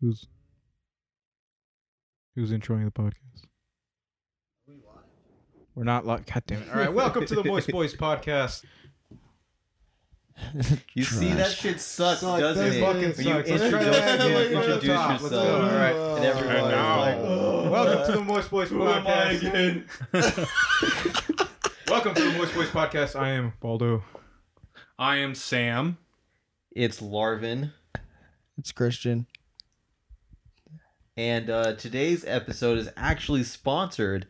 Who's introing the podcast? We're not like, God damn it. All right, welcome to the Moist Boys podcast. You Trash. See that shit sucks, doesn't it? Fucking sucks. Let's try that again. Introduce yourself. Let's go. All right, and everyone like, welcome to the Moist Boys podcast. Again. Welcome to the Moist Boys podcast. I am Baldo. I am Sam. It's Larvin. It's Christian. And today's episode is actually sponsored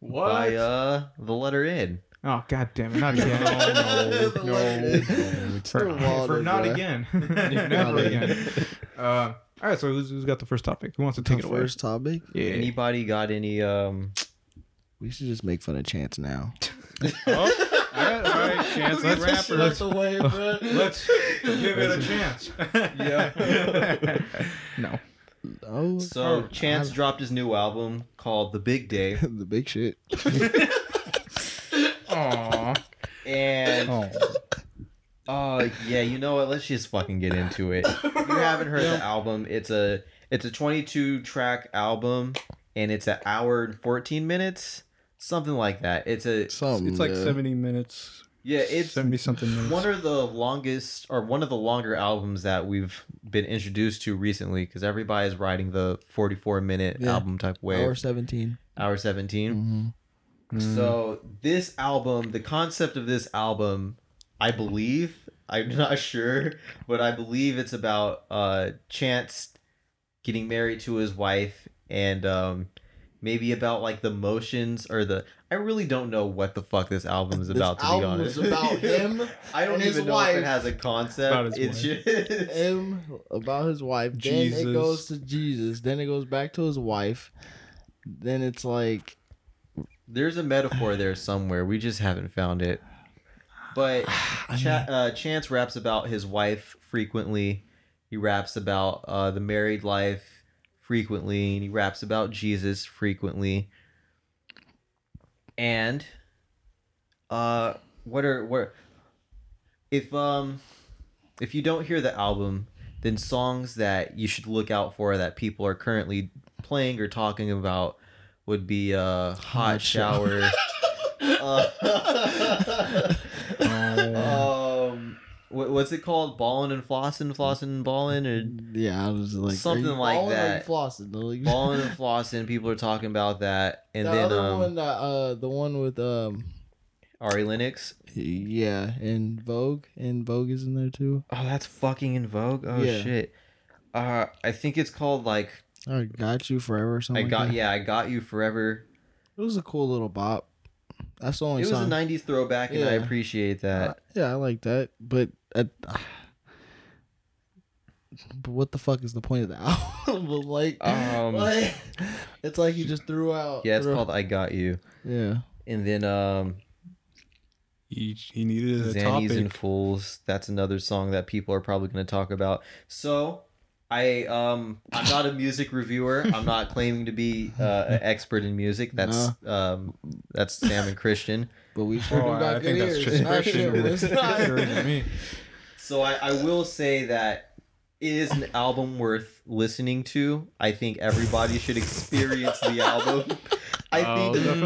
by the letter N. Oh, God damn it. Not again. No. For not again. Never again. All right, so who's got the first topic? Who wants to take it away? First topic? Yeah. Anybody got any... We should just make fun of Chance now. Oh, all right, Chance. Let's give it a chance. Yeah. No. So Chance dropped his new album called The Big Day. The Big Shit. Aww. And yeah, you know what? Let's just fucking get into it. If you haven't heard the album, it's a 22-track album, and it's an hour and 14 minutes, something like that. It's like 70 minutes. Yeah, it's 70 something minutes. One of the longer albums that we've been introduced to recently, because everybody is riding the 44-minute album type wave. Hour 17. Mm-hmm. So this album, the concept of this album, I believe it's about Chance getting married to his wife and maybe about like the motions or the... I really don't know what the fuck this album is about, to be honest. This album is about him. I don't even know if it has a concept. About his wife. Just... him, about his wife. Jesus. Then it goes to Jesus. Then it goes back to his wife. Then it's like... There's a metaphor there somewhere. We just haven't found it. But Chance raps about his wife frequently. He raps about the married life frequently. And he raps about Jesus frequently. And if you don't hear the album, then songs that you should look out for that people are currently playing or talking about would be Hot Shower. What's it called? Ballin' and flossin', or yeah, I was like something like ballin that. Ballin' and flossin'. People are talking about that, and the then one, the one with Ari Lennox. Yeah, and Vogue. And Vogue is in there too. Oh, that's fucking In Vogue. Oh yeah. Shit. I think it's called like... I Got You Forever or something. I Got You Forever. It was a cool little bop. That's the only song. It was a 90s throwback, and I appreciate that. I like that. But what the fuck is the point of the album? like, it's like he just threw out... Yeah, it's called I Got You. Yeah. And then... He needed a topic. Zannies and Fools. That's another song that people are probably going to talk about. So... I'm not a music reviewer. I'm not claiming to be an expert in music. That's Sam and Christian. But we sure do got good ears. I think that's just Christian. So I will say that it is an album worth listening to. I think everybody should experience the album. I think you're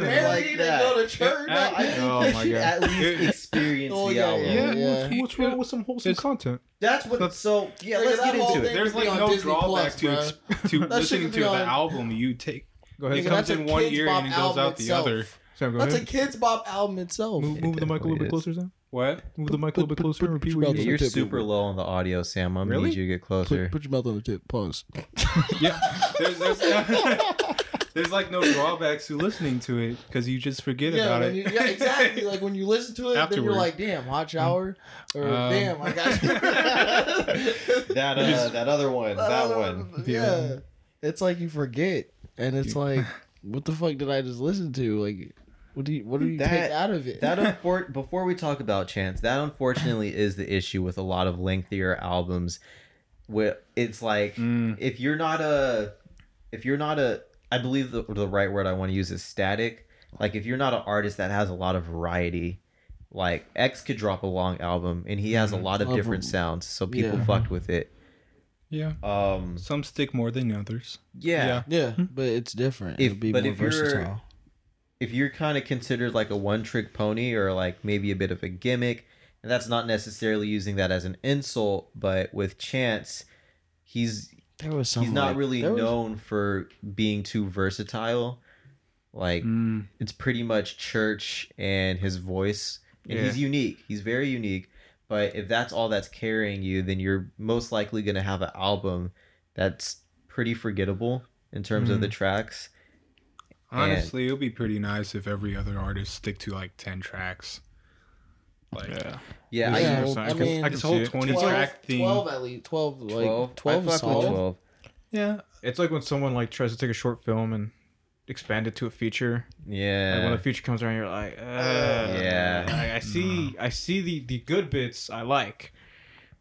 married and go to church. At least experience the album. Yeah. What's wrong with some wholesome content? Let's get into it. There's like no drawback to listening to the album. You take... Go ahead. It comes in one ear and it goes out the other. That's a Kids Bop album itself. Move the mic a little bit closer, Sam. What? Move the mic a little bit closer and repeat what you said. You're super low on the audio, Sam. I'm going to need you to get closer. Put your mouth on the tip. Pause. Yeah. There's like no drawbacks to listening to it because you just forget about it. Exactly. Like when you listen to it, afterwards, then you're like, damn, Hot Shower. Or damn, I Got You. That other one. That one. Yeah. It's like you forget. And it's like, what the fuck did I just listen to? Like, what do you take out of it? Before we talk about Chance, that unfortunately is the issue with a lot of lengthier albums. Where it's like, if you're not a I believe the right word I want to use is static. Like, if you're not an artist that has a lot of variety, like X could drop a long album and he has a lot of different sounds, so people fucked with it. Yeah. Some stick more than others. Yeah. Yeah. But it's different. It'll be more versatile. If you're kind of considered like a one-trick pony or like maybe a bit of a gimmick, and that's not necessarily using that as an insult, but with Chance, he's not really known for being too versatile. Like it's pretty much church and his voice. And he's unique. He's very unique. But if that's all that's carrying you, then you're most likely going to have an album that's pretty forgettable in terms of the tracks. Honestly, it would be pretty nice if every other artist stick to like 10 tracks. Like, I can hold 20 track thing. 12 at least. 12 is solid. 12. Yeah. It's like when someone like tries to take a short film and expand it to a feature. Yeah. Like when the feature comes around, you're like, I see the good bits I like,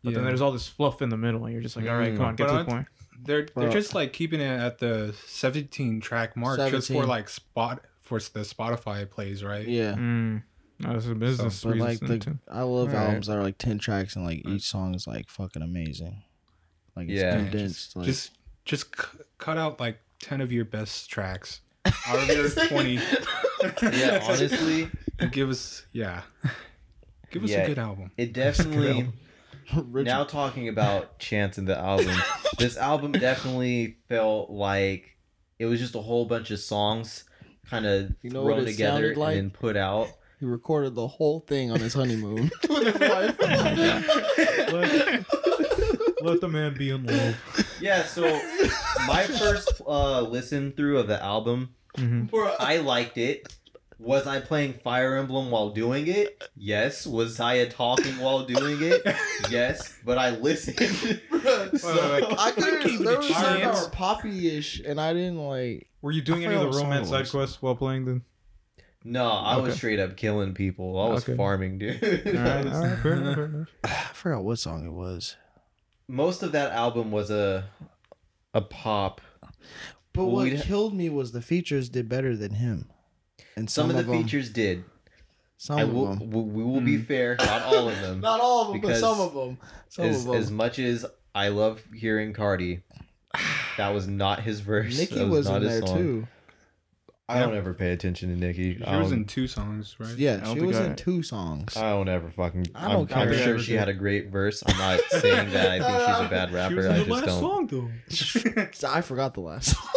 but then there's all this fluff in the middle, and you're just like, all right, come on, get to the point. They're just like keeping it at the 17 track mark just for like the Spotify plays, right? Yeah. No, it's a business reason. Like I love albums that are like 10 tracks and like each song is like fucking amazing. Like it's condensed. Cut out like 10 of your best tracks. Out of your 20. Yeah, honestly. Give us a good album. It definitely, now talking about Chance and the album, this album definitely felt like it was just a whole bunch of songs kind of thrown together and put out. He recorded the whole thing on his honeymoon with his wife. Let the man be in love. Yeah, so my first listen through of the album, I liked it. Was I playing Fire Emblem while doing it? Yes. Was I talking while doing it? Yes. But I listened. I couldn't keep it a chance. Poppy-ish, and I didn't like... Were you doing any of the romance side quests while playing them? No, I was straight up killing people. I was farming, dude. All right. Fair enough. I forgot what song it was. Most of that album was a pop. But what killed me was the features did better than him. And some of the features did. Some of them. We will be fair. Not all of them. Not all of them, but some of them. As much as I love hearing Cardi, that was not his verse. Nicki was not in his song. Too. I don't ever pay attention to Nicki. She was in two songs, right? Yeah, she was in two songs. I don't ever fucking... I'm sure she had a great verse. I'm not saying that I think she's a bad rapper. She was in the last song, though. I forgot the last song.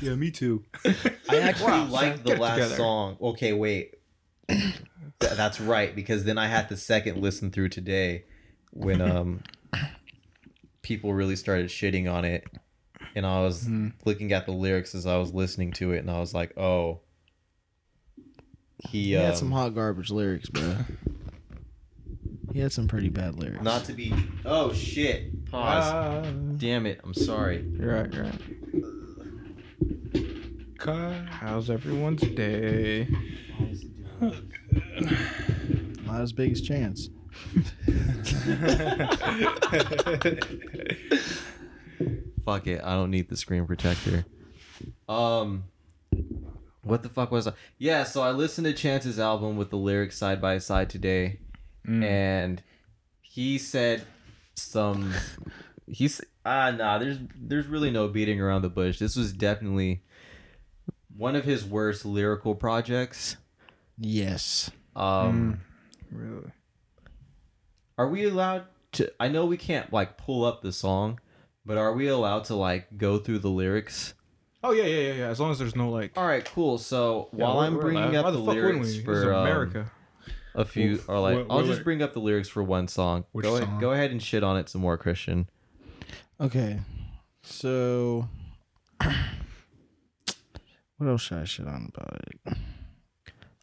Yeah, me too. I actually liked the last song. Okay, wait. That's right, because then I had the second listen through today when people really started shitting on it. And I was looking at the lyrics as I was listening to it, and I was like, "Oh, he had some hot garbage lyrics, bro. He had some pretty bad lyrics. Not to be. Oh shit! Pause. Damn it! I'm sorry. You're right. How's everyone's day? Not as big as Chance. Fuck it, I don't need the screen protector. What the fuck was I? Yeah, so I listened to Chance's album with the lyrics side by side today, and he said some. He's there's really no beating around the bush. This was definitely one of his worst lyrical projects. Yes. Really. Are we allowed to? I know we can't like pull up the song. But are we allowed to, like, go through the lyrics? Oh, yeah. As long as there's no, like... All right, cool. So, while I'm bringing up the lyrics for... America. A few... I'll just bring up the lyrics for one song. Go ahead and shit on it some more, Christian. Okay. So... what else should I shit on about it?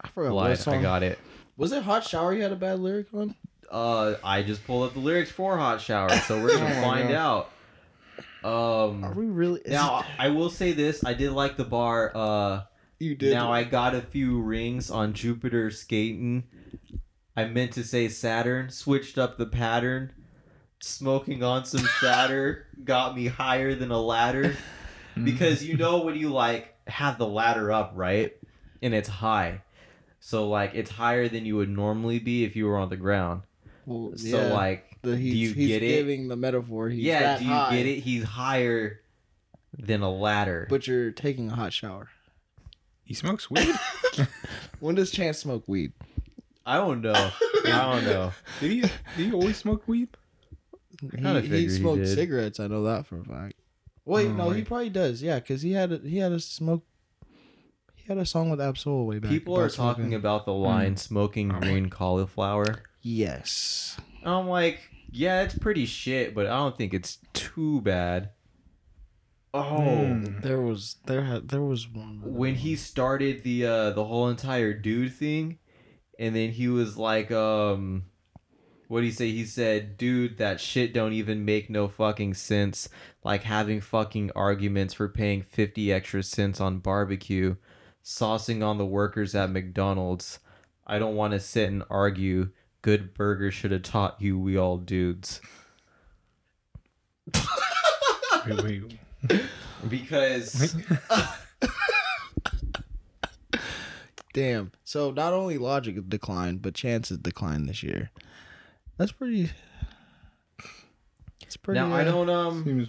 I forgot what song. I got it. Was it Hot Shower you had a bad lyric on? I just pulled up the lyrics for Hot Shower, so we're going to find out. Are we really? Now I will say this: I did like the bar. You did. Now I got a few rings on Jupiter skating. I meant to say Saturn. Switched up the pattern. Smoking on some shatter got me higher than a ladder, because you know when you like have the ladder up, right, and it's high, so like it's higher than you would normally be if you were on the ground. Well, so yeah. Like, do you get it? He's higher than a ladder. But you're taking a hot shower. He smokes weed. When does Chance smoke weed? I don't know. Did he always smoke weed? He smoked cigarettes. I know that for a fact. Wait, no, he probably does. Yeah, because he had a song with Absol way back. People are talking about the line smoking green cauliflower. Yes. I'm like, yeah, it's pretty shit, but I don't think it's too bad. There was one when he started the whole entire dude thing, and then he was like, what did he say? He said, dude, that shit don't even make no fucking sense. Like having fucking arguments for paying 50 extra cents on barbecue, saucing on the workers at McDonald's. I don't want to sit and argue. Good Burger should have taught you we all dudes. Wait. Because... Damn. So not only Logic declined, but Chance's declined this year. That's pretty. It's pretty. Now I don't.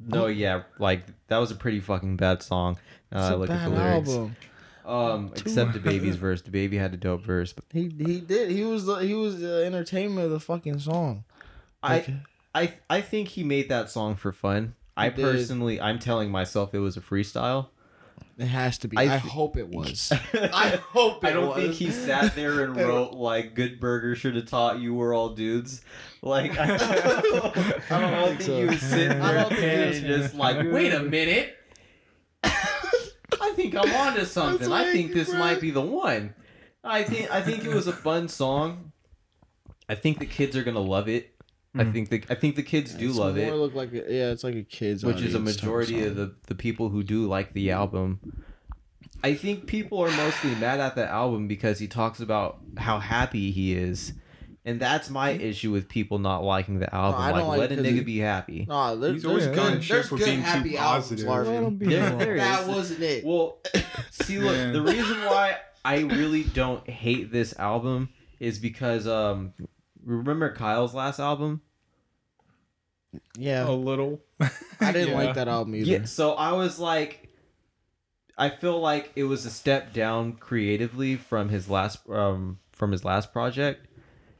No, yeah, like that was a pretty fucking bad song. It's a bad album. Except DaBaby's verse. DaBaby had a dope verse. But... He did. He was the entertainment of the fucking song. Like, I think he made that song for fun. I'm telling myself it was a freestyle. It has to be. I hope it was. I don't think he sat there and wrote like "Good Burger should have taught you we're all dudes." Like I don't think he was sitting there and just like, "Wait a minute, I think I'm onto something. I think this might be the one." I think it was a fun song. I think the kids are gonna love it. I think the kids do love it. It's like a kids, which is a majority of the people who do like the album. I think people are mostly mad at the album because he talks about how happy he is, and that's my issue with people not liking the album. No, like, let a nigga be happy. No, there's good happy albums. That wasn't it. Well, see, look, the reason why I really don't hate this album is because remember Kyle's last album? Yeah. A little. I didn't like that album either. Yeah, so I was like, I feel like it was a step down creatively from his last project.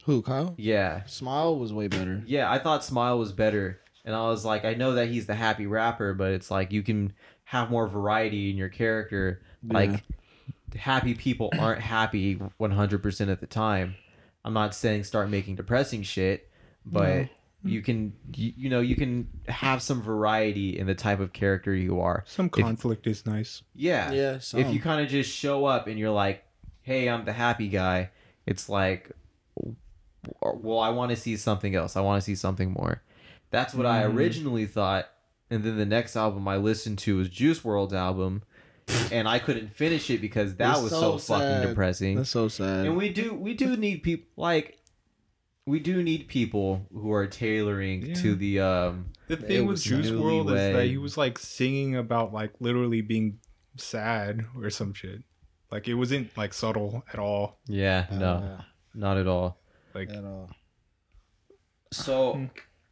Who, Kyle? Yeah. Smile was way better. Yeah, I thought Smile was better. And I was like, I know that he's the happy rapper, but it's like you can have more variety in your character. Yeah. Like, happy people aren't happy 100% of the time. I'm not saying start making depressing shit, but you can have some variety in the type of character you are. Some conflict is nice. Yeah. Yeah. Some. If you kind of just show up and you're like, hey, I'm the happy guy. It's like, well, I want to see something else. I want to see something more. That's what I originally thought. And then the next album I listened to was Juice WRLD's album. And I couldn't finish it because that was so fucking depressing. That's so sad. And we do need people who are tailoring to the. The thing with Juice WRLD is that he was like singing about like literally being sad or some shit. Like it wasn't like subtle at all. Yeah, no, not at all. Like at all. So,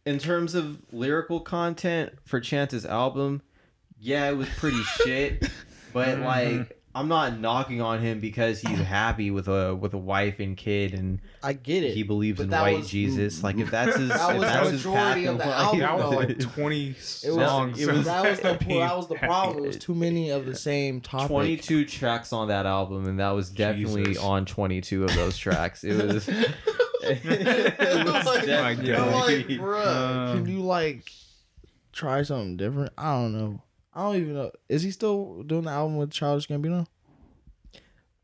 in terms of lyrical content for Chance's album, yeah, it was pretty shit. But like, I'm not knocking on him because he's happy with a wife and kid, and I get it. He believes in white Jesus. Like if that's his, that was the majority of the album. Like 20 songs. That was the problem. It was too many of the same topic. 22 tracks on that album, and that was definitely on 22 of those tracks. It was. It was like, bruh, can you like try something different? I don't know. I don't even know. Is he still doing the album with Childish Gambino?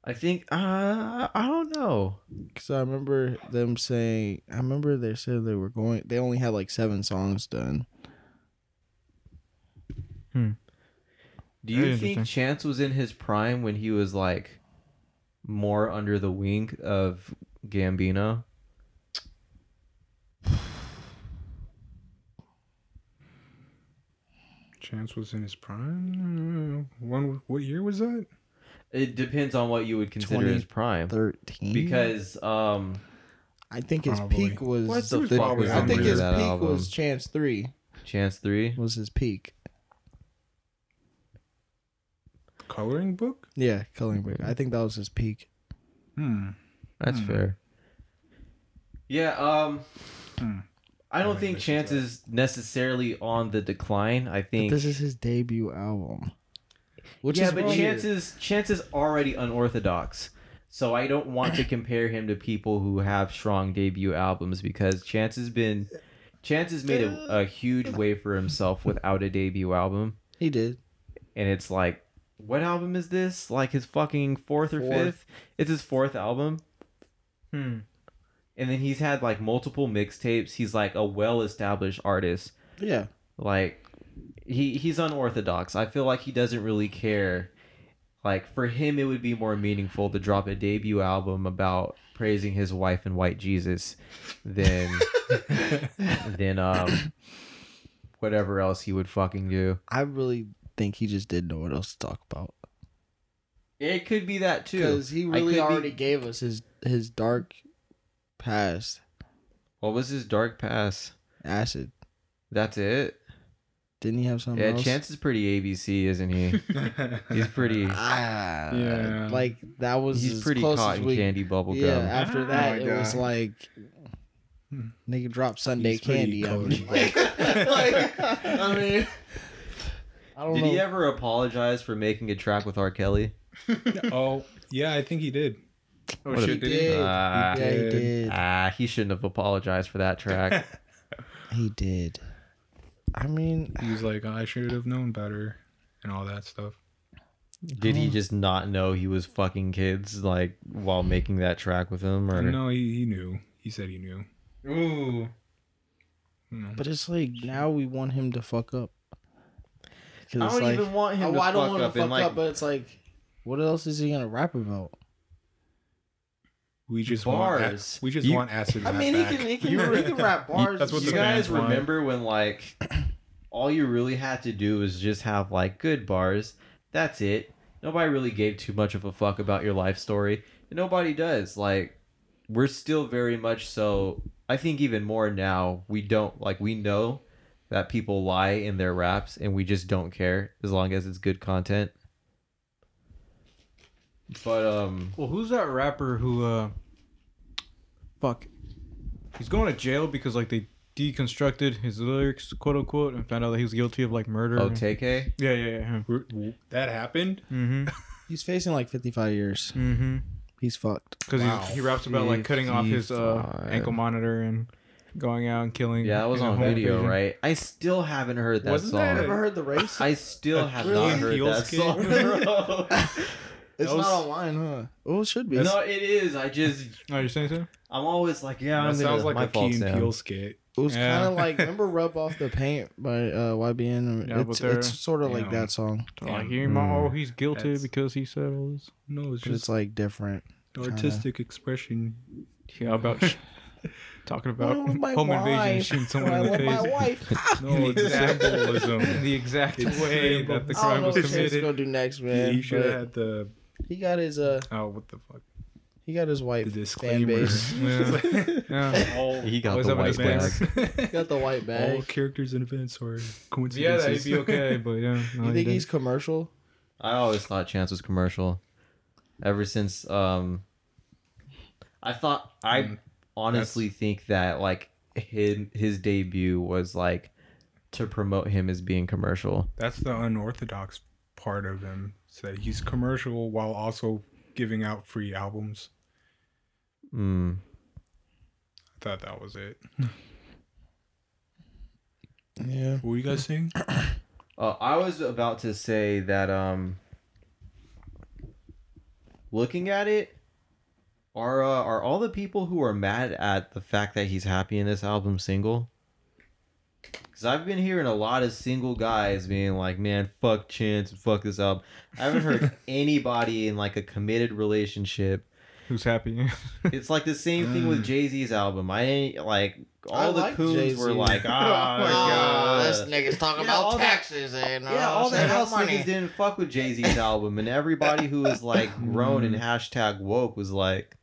I think I don't know. Cause I remember them saying. I remember they said they were going. They only had like 7 songs done. Do you think Chance was in his prime when he was like more under the wing of Gambino? Chance was in his prime. What year was that? It depends on what you would consider his prime. 2013. Because I think his peak was. I think his peak was Chance 3. Chance 3 was his peak. Coloring Book? Yeah, Coloring Book. I think that was his peak. That's fair. Yeah, I don't think Chance is necessarily on the decline. I think but this is his debut album. Which yeah, is but Chance is already unorthodox. So I don't want to compare him to people who have strong debut albums because Chance has made a huge way for himself without a debut album. He did. And it's like, what album is this? Like his fucking fourth or fifth? It's his fourth album. And then he's had like multiple mixtapes. He's like a well-established artist. Yeah. Like he's unorthodox. I feel like he doesn't really care. Like for him, it would be more meaningful to drop a debut album about praising his wife and white Jesus than than whatever else he would fucking do. I really think he just didn't know what else to talk about. It could be that too, because he really already gave us his dark past. What was his dark past? Acid. That's it. Didn't he have something else? Yeah, Chance is pretty ABC, isn't he? He's pretty... yeah. Like, that was He's pretty cotton candy bubblegum. Yeah, after that, it was like... Nigga dropped Sunday candy. I mean, I don't know. Did he ever apologize for making a track with R. Kelly? Oh, yeah, I think he did. Oh, shit, did he? He did. He shouldn't have apologized for that track. He did. I mean, he's like, I should have known better and all that stuff. Did he just not know he was fucking kids like while making that track with him? Or no, he knew. He said he knew. Ooh. Mm. But it's like now we want him to fuck up. I don't even want him to fuck up. I don't want him to fuck up, but it's like, what else is he going to rap about? We just bars. We just want acid. I mean, he can rap bars. That's what you guys remember when like all you really had to do was just have like good bars. That's it. Nobody really gave too much of a fuck about your life story. And nobody does. Like we're still very much so. I think even more now. We don't like. We know that people lie in their raps, and we just don't care as long as it's good content. But well, who's that rapper who he's going to jail because like they deconstructed his lyrics, quote unquote, and found out that he was guilty of like murder. Oh, TK? Yeah. That happened. Mm-hmm. He's facing like 55 years. Mm-hmm. He's fucked. Because he raps about like cutting off his ankle monitor and going out and killing. Yeah, that was on video, right? I still haven't heard that song. I've never heard the race. I still have not heard that song, bro. It's not online, huh? Oh, it should be. No, it is. I just... Oh, you're saying so? I'm always like, yeah, I'm sounds like my a Key and Peele skit. It was kind of like... Remember Rub Off the Paint by YBN? Yeah, it's sort of like that song. Like, he's guilty because he settles. No, it's just... It's like different. Artistic expression. Yeah, about... Talking about home invasion, shooting someone in the face. My wife. No, it's symbolism. The exact way that the crime was committed. I don't know what he's going to do next, man. He should have had the... He got his what the fuck? He got his white fan base. Yeah. He got the white bag. He got the white bag. All characters and events were coincidences. Yeah, that'd be okay, but yeah. No, you think he's commercial? I always thought Chance was commercial. Ever since I honestly think that like his debut was like to promote him as being commercial. That's the unorthodox part of him. So he's commercial while also giving out free albums. I thought that was it. Yeah. What were you guys saying? I was about to say that looking at it, are all the people who are mad at the fact that he's happy in this album single? Because I've been hearing a lot of single guys being like, man, fuck Chance, fuck this album. I haven't heard anybody in like a committed relationship who's happy. It's like the same thing with Jay-Z's album. I ain't like all the coons were like, oh my god, this nigga's talking about taxes and all the house niggas didn't fuck with Jay-Z's album, and everybody who was like grown and hashtag woke was like,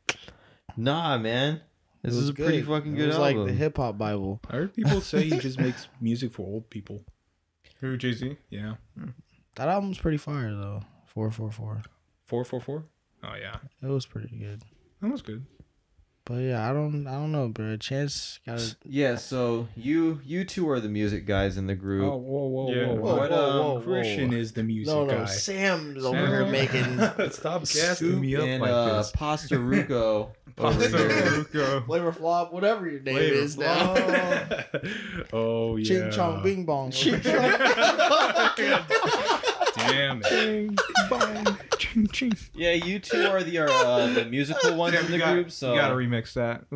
nah, man. This is a pretty fucking good album. It was like the hip-hop Bible. I heard people say he just makes music for old people. Who, Jay-Z? Yeah. That album's pretty fire, though. 444. 444? Oh, yeah. It was pretty good. That was good. But, yeah, I don't know, bro. Chance got to... Yeah, so you two are the music guys in the group. Oh, whoa. What Christian is the music guy. No, Sam's over here making... Stop gassing me up and, like this. Pasta Ruco. Flavor Flop, whatever your name is now. Oh, yeah. Ching Chong Bing Bong. Ching Chong. Damn it. Ching Bong. Ching Ching. Yeah, you two are the musical ones in the group, so... You gotta remix that.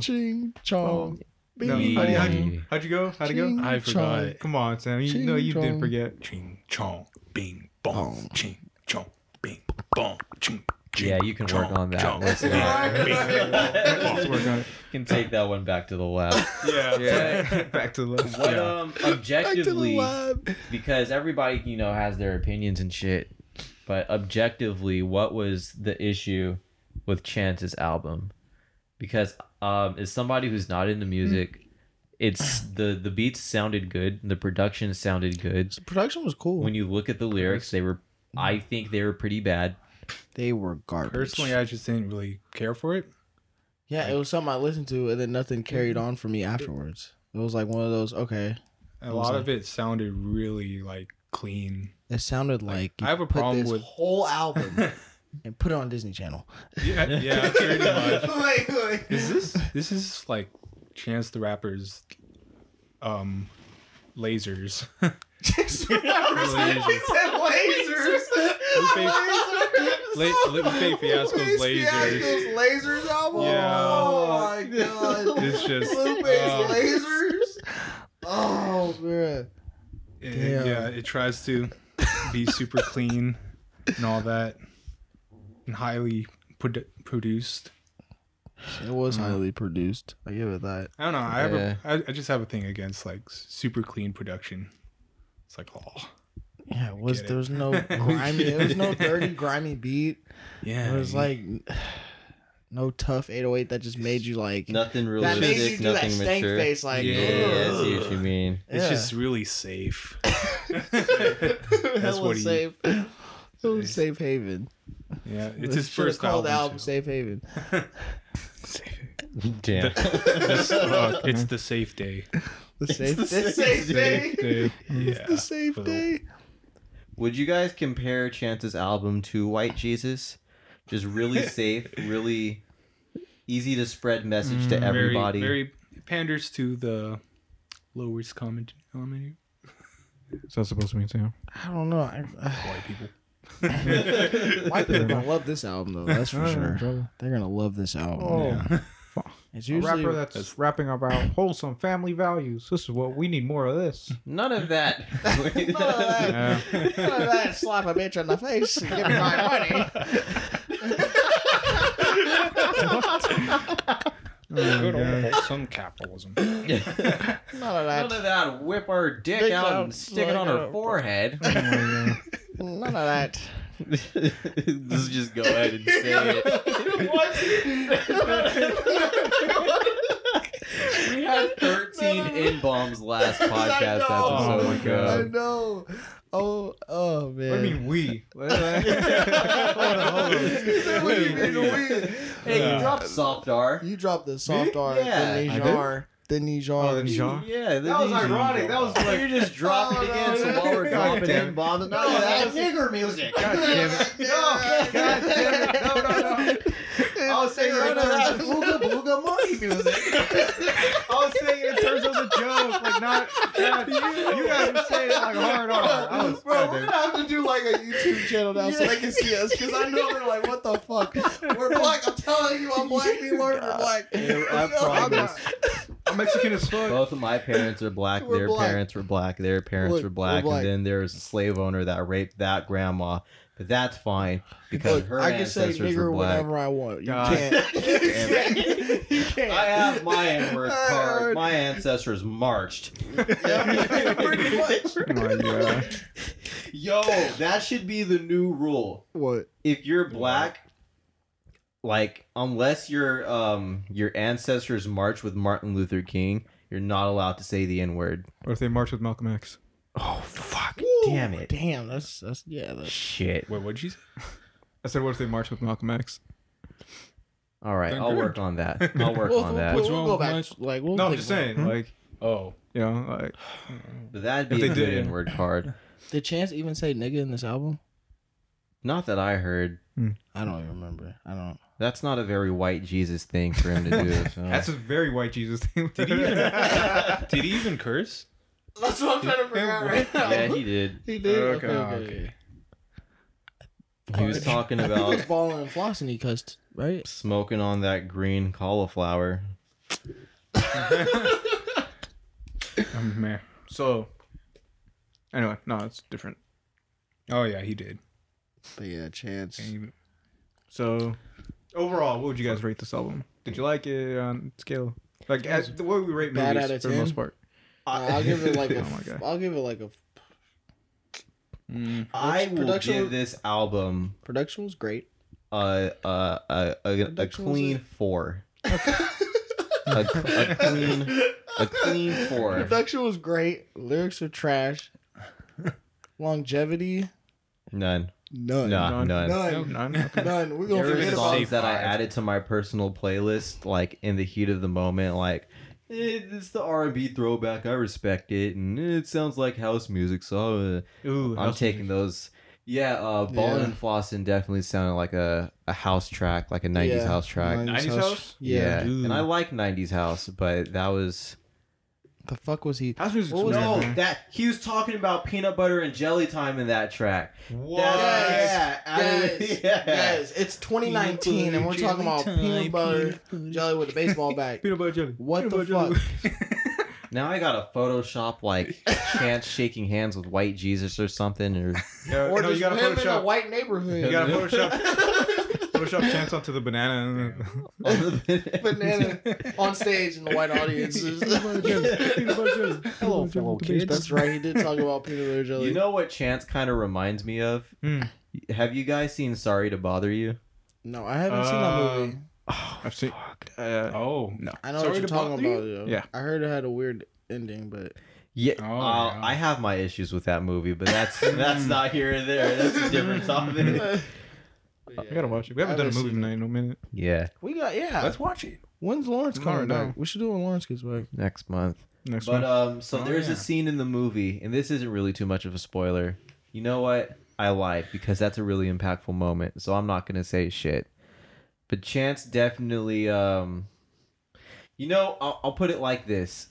Ching Chong Bing Bong. How'd you go? I forgot. Come on, Sam. No, you didn't forget. Ching Chong Bing Bong. Ching Chong Bing Bong. Ching. Yeah, you can work on that. Let's can take that one back to the lab. Yeah. Back to the lab. What objectively, lab. Because everybody, you know, has their opinions and shit, but objectively, what was the issue with Chance's album? Because as somebody who's not into music, it's the beats sounded good, the production sounded good. The production was cool. When you look at the lyrics, I think they were pretty bad. They were garbage. Personally, I just didn't really care for it. Yeah, it was something I listened to, and then nothing carried on for me afterwards. It was like one of those, okay. A lot of it sounded really, like, clean. It sounded like I have a problem with this whole album and put it on Disney Channel. Yeah, pretty much. Wait. This is like Chance the Rapper's lasers. Chance the Rapper's lasers. Lupe Fiasco's Lasers album. Yeah. Oh my god. It's just Lupe's Lasers. Oh man. Yeah, it tries to be super clean and all that, and highly produced. It was highly produced. I give it that. I don't know. I just have a thing against like super clean production. It's like Yeah, there was no grimy, there was no dirty, grimy beat. Yeah. There was like no tough 808 that just made you like nothing realistic, that made you do that stank face like I see what you mean. It's just really safe. That's what he safe. It was Safe Haven. Yeah, it's his first album. The album Safe Haven. Damn. It's the safe day. The safe day. Yeah. It's the safe day. Would you guys compare Chance's album to White Jesus? Just really safe, really easy to spread message to everybody. Very panders to the lowest common denominator. Is that supposed to mean Sam? I don't know. White people. White people are gonna love this album though. That's for sure. They're gonna love this album. Oh. Yeah. It's usually a rapper that's rapping about wholesome family values. This is what we need more of this. None of that. None of that. Slap a bitch in the face and give me my money. Some capitalism. None of that. Whip our dick out and stick it on her forehead. None of that. Let's just go ahead and say it. We had 13 N-bombs last podcast episode ago. I know. Oh man. I mean we. Hold on. Hey, you dropped soft R. You dropped the soft R. Yeah. The Nijar. Oh, yeah, that was ironic. That was like... You're just dropping again, so while we're dropping in bombs... No, that's nigger music. God damn it. No. I was saying it in terms of Booga Booga Money music. I was saying it in terms of the joke, like not you. You guys were saying it like hard on. Bro, we're going to have to do like a YouTube channel now so they can see us, because I know they're like, what the fuck? We're black. I'm telling you, I'm black. We learned we're black. I promise. I'm Mexican as fuck. Both of my parents are black. Parents were black. Their parents were black. And then there was a slave owner that raped that grandma. But that's fine because her ancestors were black. I can say nigger whenever I want. You can't. I have my N-word card. My ancestors marched. Yeah, pretty much. Oh, yo, that should be the new rule. What? If you're black, like, unless your ancestors marched with Martin Luther King, you're not allowed to say the N-word. Or if they marched with Malcolm X. Oh, fuck. Ooh, damn it. Damn, that's yeah. That's... Shit. Wait, what did you say? I said, what if they marched with Malcolm X? All right, I'll work on that. I'll work on that. We'll go back. Like, we'll I'm just saying, like, oh, you know, like... But that'd be a good N-word card. Did Chance even say nigga in this album? Not that I heard. I don't even remember. I don't... That's not a very white Jesus thing for him to do. So. That's a very white Jesus thing. Did he even curse? That's what I'm trying to figure out right now. Yeah, he did. He did. Okay. He was talking about... He was balling and flossing, he cussed, right? Smoking on that green cauliflower. Man. So, anyway, no, it's different. Oh, yeah, he did. But yeah, Chance. So... Overall, what would you guys rate this album? Did you like it on scale? Like, as the way we rate movies, for the most part. I'll give it like a... I'll give it like a... I will give this album... Production was great. A clean 4. Okay. a clean 4. Production was great. Lyrics are trash. Longevity? None. We're gonna forget about songs that I added to my personal playlist, like in the heat of the moment. Like, it's the R&B throwback. I respect it, and it sounds like house music. So I'm taking those. Yeah, Ballin' and Flossin' definitely sounded like a house track, like a 90s house track. 90s house? Yeah. And I like 90s house, but that was... The fuck was he? He was talking about peanut butter and jelly time in that track. What? Yes. It's 2019 and we're talking about peanut butter jelly with a baseball bat. Peanut butter jelly. What the fuck? Now I gotta Photoshop like Chance shaking hands with white Jesus or something, or just him in a white neighborhood. You gotta Photoshop Chance onto the banana. Banana on stage in the white audience. Hello, fellow kids. That's right. He did talk about peanut butter jelly. You know what Chance kind of reminds me of? Have you guys seen Sorry to Bother You? No, I haven't seen that movie. Oh, I've seen. Oh no, I know what you're talking about. Yo. Yeah, I heard it had a weird ending, but. Yeah, I have my issues with that movie, but that's not here or there. That's a different topic. Yeah. We gotta watch it. We haven't done a movie tonight in a minute. Yeah. Let's watch it. When's Lawrence coming back? We should do it when Lawrence gets back. Next month. So there's a scene in the movie, and this isn't really too much of a spoiler. You know what? I lied, because that's a really impactful moment, so I'm not gonna say shit. But Chance definitely, I'll put it like this.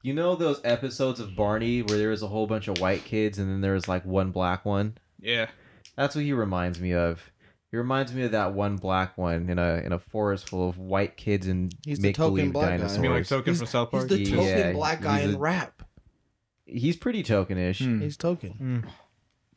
You know those episodes of Barney where there was a whole bunch of white kids and then there was like one black one? Yeah. That's what he reminds me of. He reminds me of that one black one in a forest full of white kids and make-believe dinosaurs. You mean like Token from South Park? He's the token black guy in rap. He's pretty Tokenish. He's Token.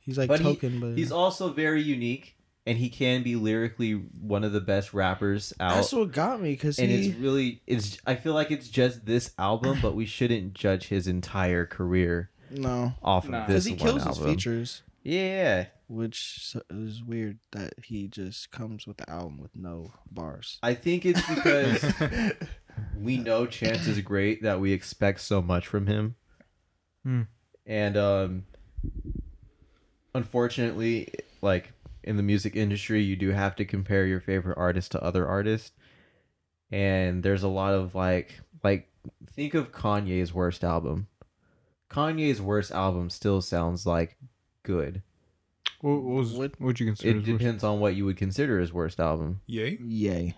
He's like Token, but he's also very unique, and he can be lyrically one of the best rappers out. That's what got me, because it's I feel like it's just this album, but we shouldn't judge his entire career. No, off of this one album, because he kills his features. Yeah. Which is weird that he just comes with the album with no bars. I think it's because we know Chance is great that we expect so much from him. And unfortunately, like in the music industry, you do have to compare your favorite artist to other artists. And there's a lot of like think of Kanye's worst album. Kanye's worst album still sounds like good. What would you consider? It depends on what you would consider his worst album. Yay.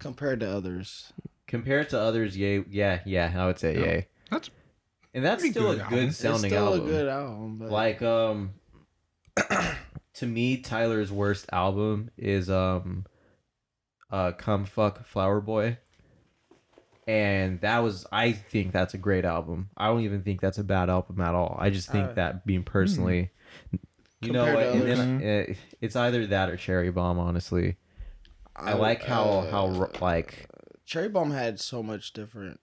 Compared to others, yay. Yeah. I would say yay. That's still a good sounding album. It's still a good album. But... Like to me, Tyler's worst album is Come Fuck Flower Boy, and I think that's a great album. I don't even think that's a bad album at all. I just think that being personally. You know what? It's either that or Cherry Bomb. Honestly, I like how Cherry Bomb had so much different.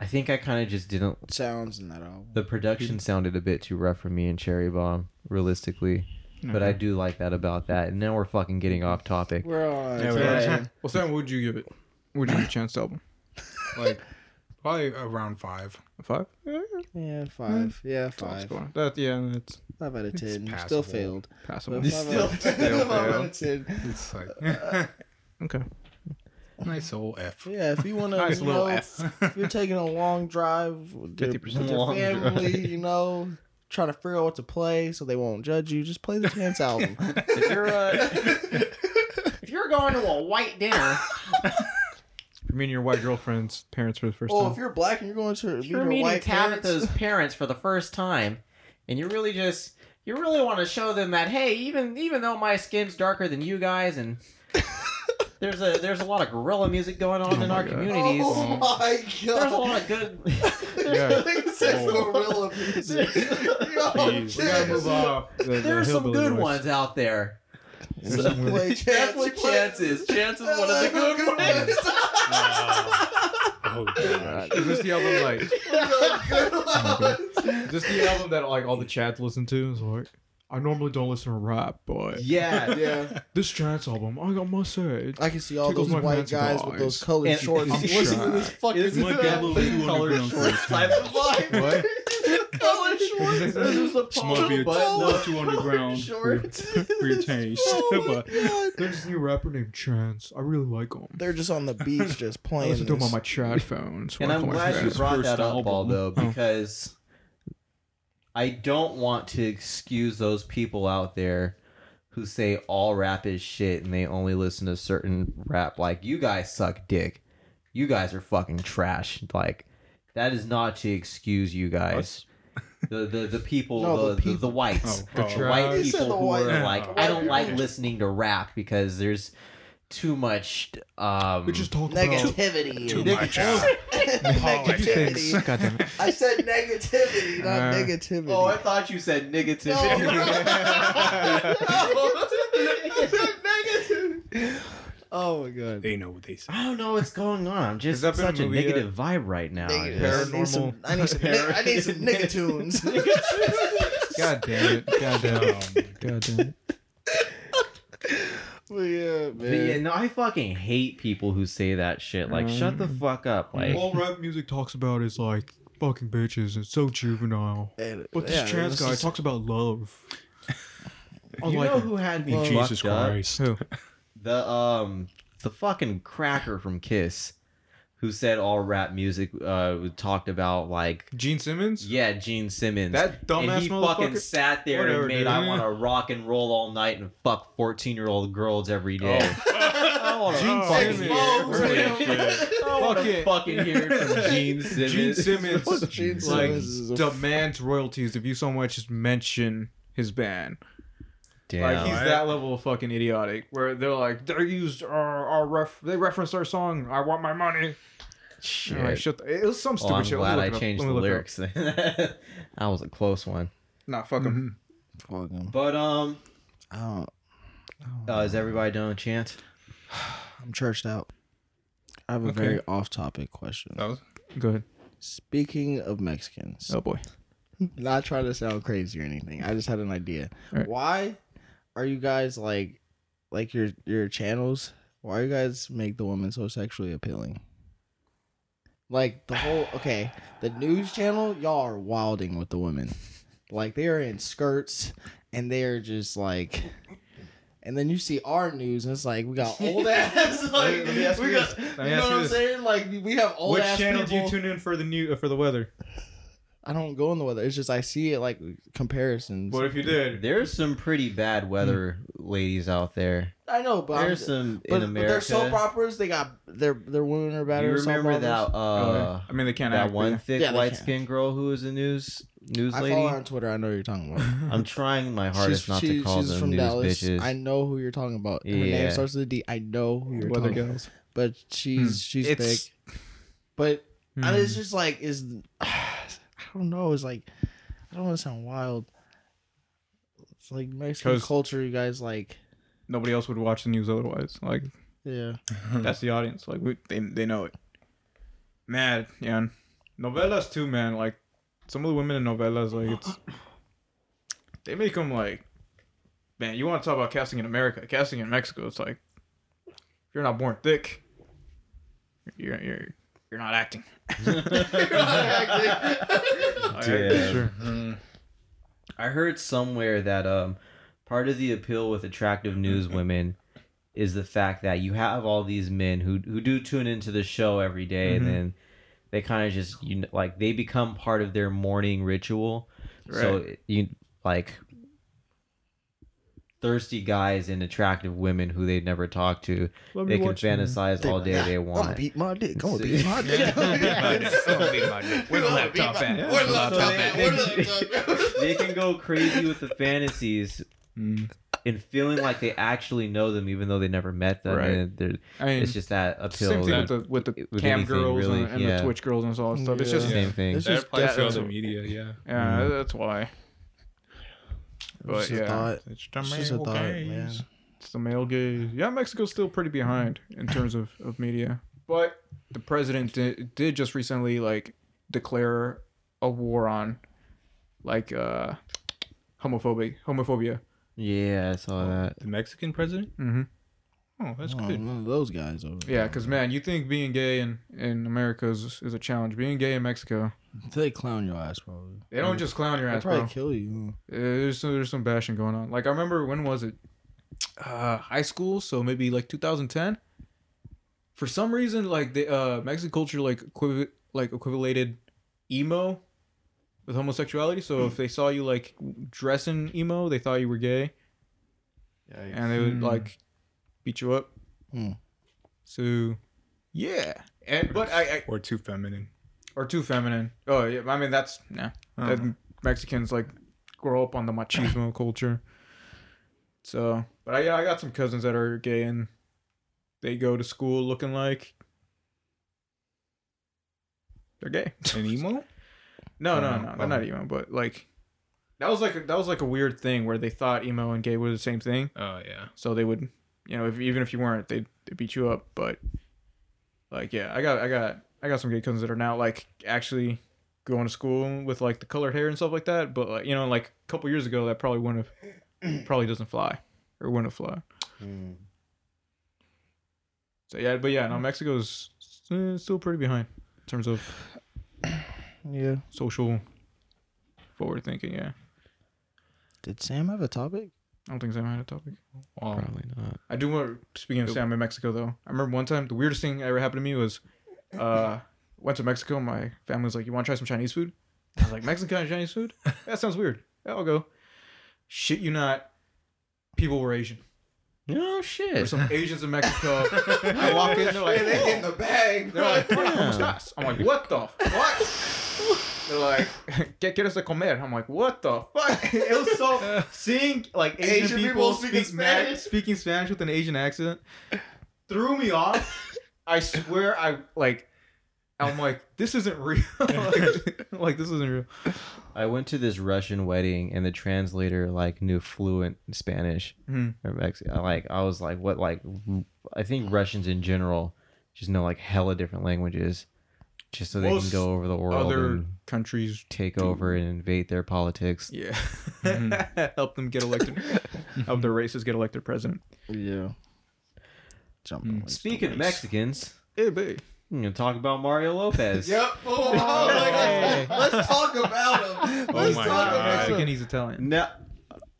I think I kind of just didn't sounds in that album. The production sounded a bit too rough for me in Cherry Bomb. Realistically, But I do like that about that. And now we're fucking getting off topic. Well, Sam, what would you give it? Would you give Chance the album? Like, probably around 5. 5? Yeah, 5. Yeah, 5. That, yeah, that's 5 out of 10. Still failed. Passable. Still 5 out of 10. It's like... okay. Nice old F. Yeah, if you want to, nice little F. If you're taking a long drive with 50% your family, drive. You know, trying to figure out what to play so they won't judge you, just play the Chance album. If you're going to a white dinner, if you're meeting your white girlfriend's parents for the first time. Oh, if you're black and you're going to meet your white Tabitha's parents for the first time, and you really just want to show them that hey, even though my skin's darker than you guys and. There's a lot of guerrilla music going on in our communities. Oh my god! There's a lot of good. Guerrilla music. There's some good ones out there. So that's what Chance is. Chance is one of the good ones. Oh god! Is this the album like? Is this the album that like all the Chads listen to? It's like. I normally don't listen to rap, but yeah. This Chance album, I got my say. I can see all those white guys with those colored shorts. I'm listening to this fucking colored shorts type of vibe. What? Colored shorts. This is a punk, but not too underground for your taste. But there's this new rapper named Chance. I really like him. They're just on the beach, just playing. I listen to him on my chat phone. And I'm glad you brought that up, Aldo, because. I don't want to excuse those people out there who say all rap is shit and they only listen to certain rap. Like, you guys suck dick. You guys are fucking trash. Like, that is not to excuse you guys. The people, the whites. The white people who are like, I don't like listening to rap because there's too much negativity. Negativity. I said negativity, not negativity. Oh, I thought you said negativity. No. I said negative. Oh my god. They know what they say. I don't know what's going on. I'm just such a negative vibe right now. Paranormal. I need some negatunes. God damn it. But yeah, man. I fucking hate people who say that shit. Like, shut the fuck up. Like, all rap music talks about is like fucking bitches. It's so juvenile. But this Chance guy talks about love. You know who had me Jesus Christ? Who? The fucking cracker from KISS, who said all rap music talked about like Gene Simmons? Yeah, Gene Simmons. That dumbass motherfucker. And he fucking sat there and made I want to rock and roll all night and fuck 14-year-old girls every day. I want to fucking hear from Gene Simmons. Gene Simmons like demands royalties if you so much as mention his band. Damn. Like he's that level of fucking idiotic where they're like they used they referenced our song I want my money. Shit. Like, it was some stupid shit. I'm glad I changed the lyrics. That was a close one. Nah, fuck him. Fuck him. But is everybody done with Chance? I'm churched out. I have a very off-topic question. Go ahead. Speaking of Mexicans. Oh boy. Not trying to sound crazy or anything. I just had an idea. Right. Why are you guys like your channels? Why you guys make the women so sexually appealing? Like the whole the news channel, y'all are wilding with the women. Like they are in skirts and they are just like. And then you see our news, and it's like, we got old ass. Like, we got, you know what I'm saying? Like, we have old ass people. Which channel do you tune in for the new for the weather? I don't go in the weather. It's just I see it like comparisons. What if you did? There's some pretty bad weather ladies out there. I know, but there's some in America. But their soap operas, they got their women are better. You remember that? I mean, they can't. That one thick light skinned girl who was a news lady. I follow her on Twitter. I know who you're talking about. I'm trying my hardest not to call them news bitches. I know who you're talking about. Yeah. Her name starts with a D. I know who you're talking about. But she's thick. But it's just like is. I don't know. It's like I don't want to sound wild. It's like Mexican culture. You guys like nobody else would watch the news otherwise. Like yeah, that's the audience. Like they know it. Man, yeah, novelas too, man. Like some of the women in novelas, like it's they make them like man, you want to talk about casting in America? Casting in Mexico, it's like, if you're not born thick, you're not acting. Yeah. Sure. I heard somewhere that part of the appeal with attractive newswomen is the fact that you have all these men who do tune into the show every day, and then they kind of just, you know, like, they become part of their morning ritual. Right. So you like thirsty guys and attractive women who they've never talked to. They can fantasize all day they want. I'm gonna beat my dick. Where's the laptop at? They can go crazy with the fantasies and feeling like they actually know them, even though they never met them. Right. And I mean, it's just that appeal. Same thing with the cam girls really, and the Twitch girls and all that stuff. Yeah. It's just the same thing. It's just that applies to the media. Yeah, that's why. But yeah, it's just a thought, man. It's the male gaze. Yeah, Mexico's still pretty behind in terms of media. But the president did just recently like declare a war on like homophobia. Yeah, I saw that. The Mexican president? Mm-hmm. Oh, that's good. One of those guys over there. Yeah, because man, you think being gay in America is a challenge. Being gay in Mexico, they clown your ass, probably. They don't just clown your ass, bro. They probably kill you. There's some bashing going on. Like, I remember, when was it? High school, so maybe like 2010. For some reason, like, the Mexican culture like equivalated emo with homosexuality. So if they saw you like dressing emo, they thought you were gay. Yeah, and they would like beat you up. So yeah, or too feminine. Oh yeah, I mean that's Mexicans like grow up on the machismo culture. So, but I got some cousins that are gay and they go to school looking like they're gay. An emo? No, they're not emo, but like that was like a weird thing where they thought emo and gay were the same thing. Oh yeah. So they would, you know, even if you weren't, they'd beat you up. But like, yeah, I got some gay cousins that are now like actually going to school with like the colored hair and stuff like that. But like, you know, like a couple years ago, that probably wouldn't have fly. Mm. So yeah, but yeah, no, Mexico's still pretty behind in terms of social forward thinking. Yeah. Did Sam have a topic? I don't think Sam had a topic. Well, probably not. I do want to, speaking of Sam in Mexico though, I remember one time the weirdest thing that ever happened to me was, went to Mexico. My family was like, "You want to try some Chinese food?" I was like, "Mexican and Chinese food? That sounds weird. I'll go." Shit, you not. People were Asian. No shit. There's some Asians in Mexico. I walk in, they're like, "They get in the bag." They're like, I'm like, "What the fuck?" They're like, "¿Quieres comer?" I'm like, "What the fuck?" It was so seeing like Asian people speaking Spanish with an Asian accent threw me off. I swear, I'm like, this isn't real. This isn't real. I went to this Russian wedding and the translator like knew fluent Spanish. I was like, what? Like, I think Russians in general just know like hella different languages, just so they can go over the world. Other countries take over and invade their politics. Yeah, help them get elected. Help their races get elected president. Yeah. Speaking of Mexicans, I'm going to talk about Mario Lopez. Yep. Let's talk about him. Let's talk about Mexican. He's Italian. No.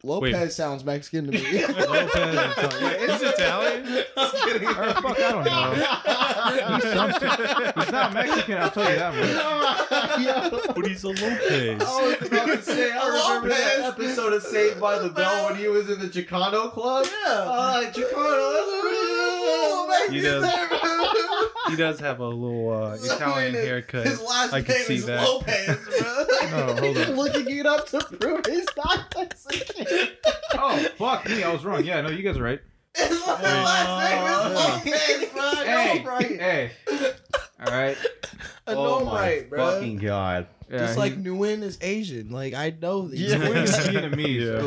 Lopez sounds Mexican to me. He's Italian? Fuck, I don't know. He's something. He's not Mexican, I'll tell you that much. But he's a Lopez. I was about to say, I remember that episode of Saved by the Bell when he was in the Chicano club. Yeah. Chicano, that's a real He does have a little Italian haircut. His last name is Lopez, bro. Oh, he's looking it up to prove he's not Mexican. Oh, fuck me. I was wrong. Yeah, no, you guys are right. His last name is Lopez, bro. Hey. All right. I know, bro. Fucking God. Yeah, just like Nguyen is Asian. Like, I know that. Yeah, Nguyen is Vietnamese. Yeah. So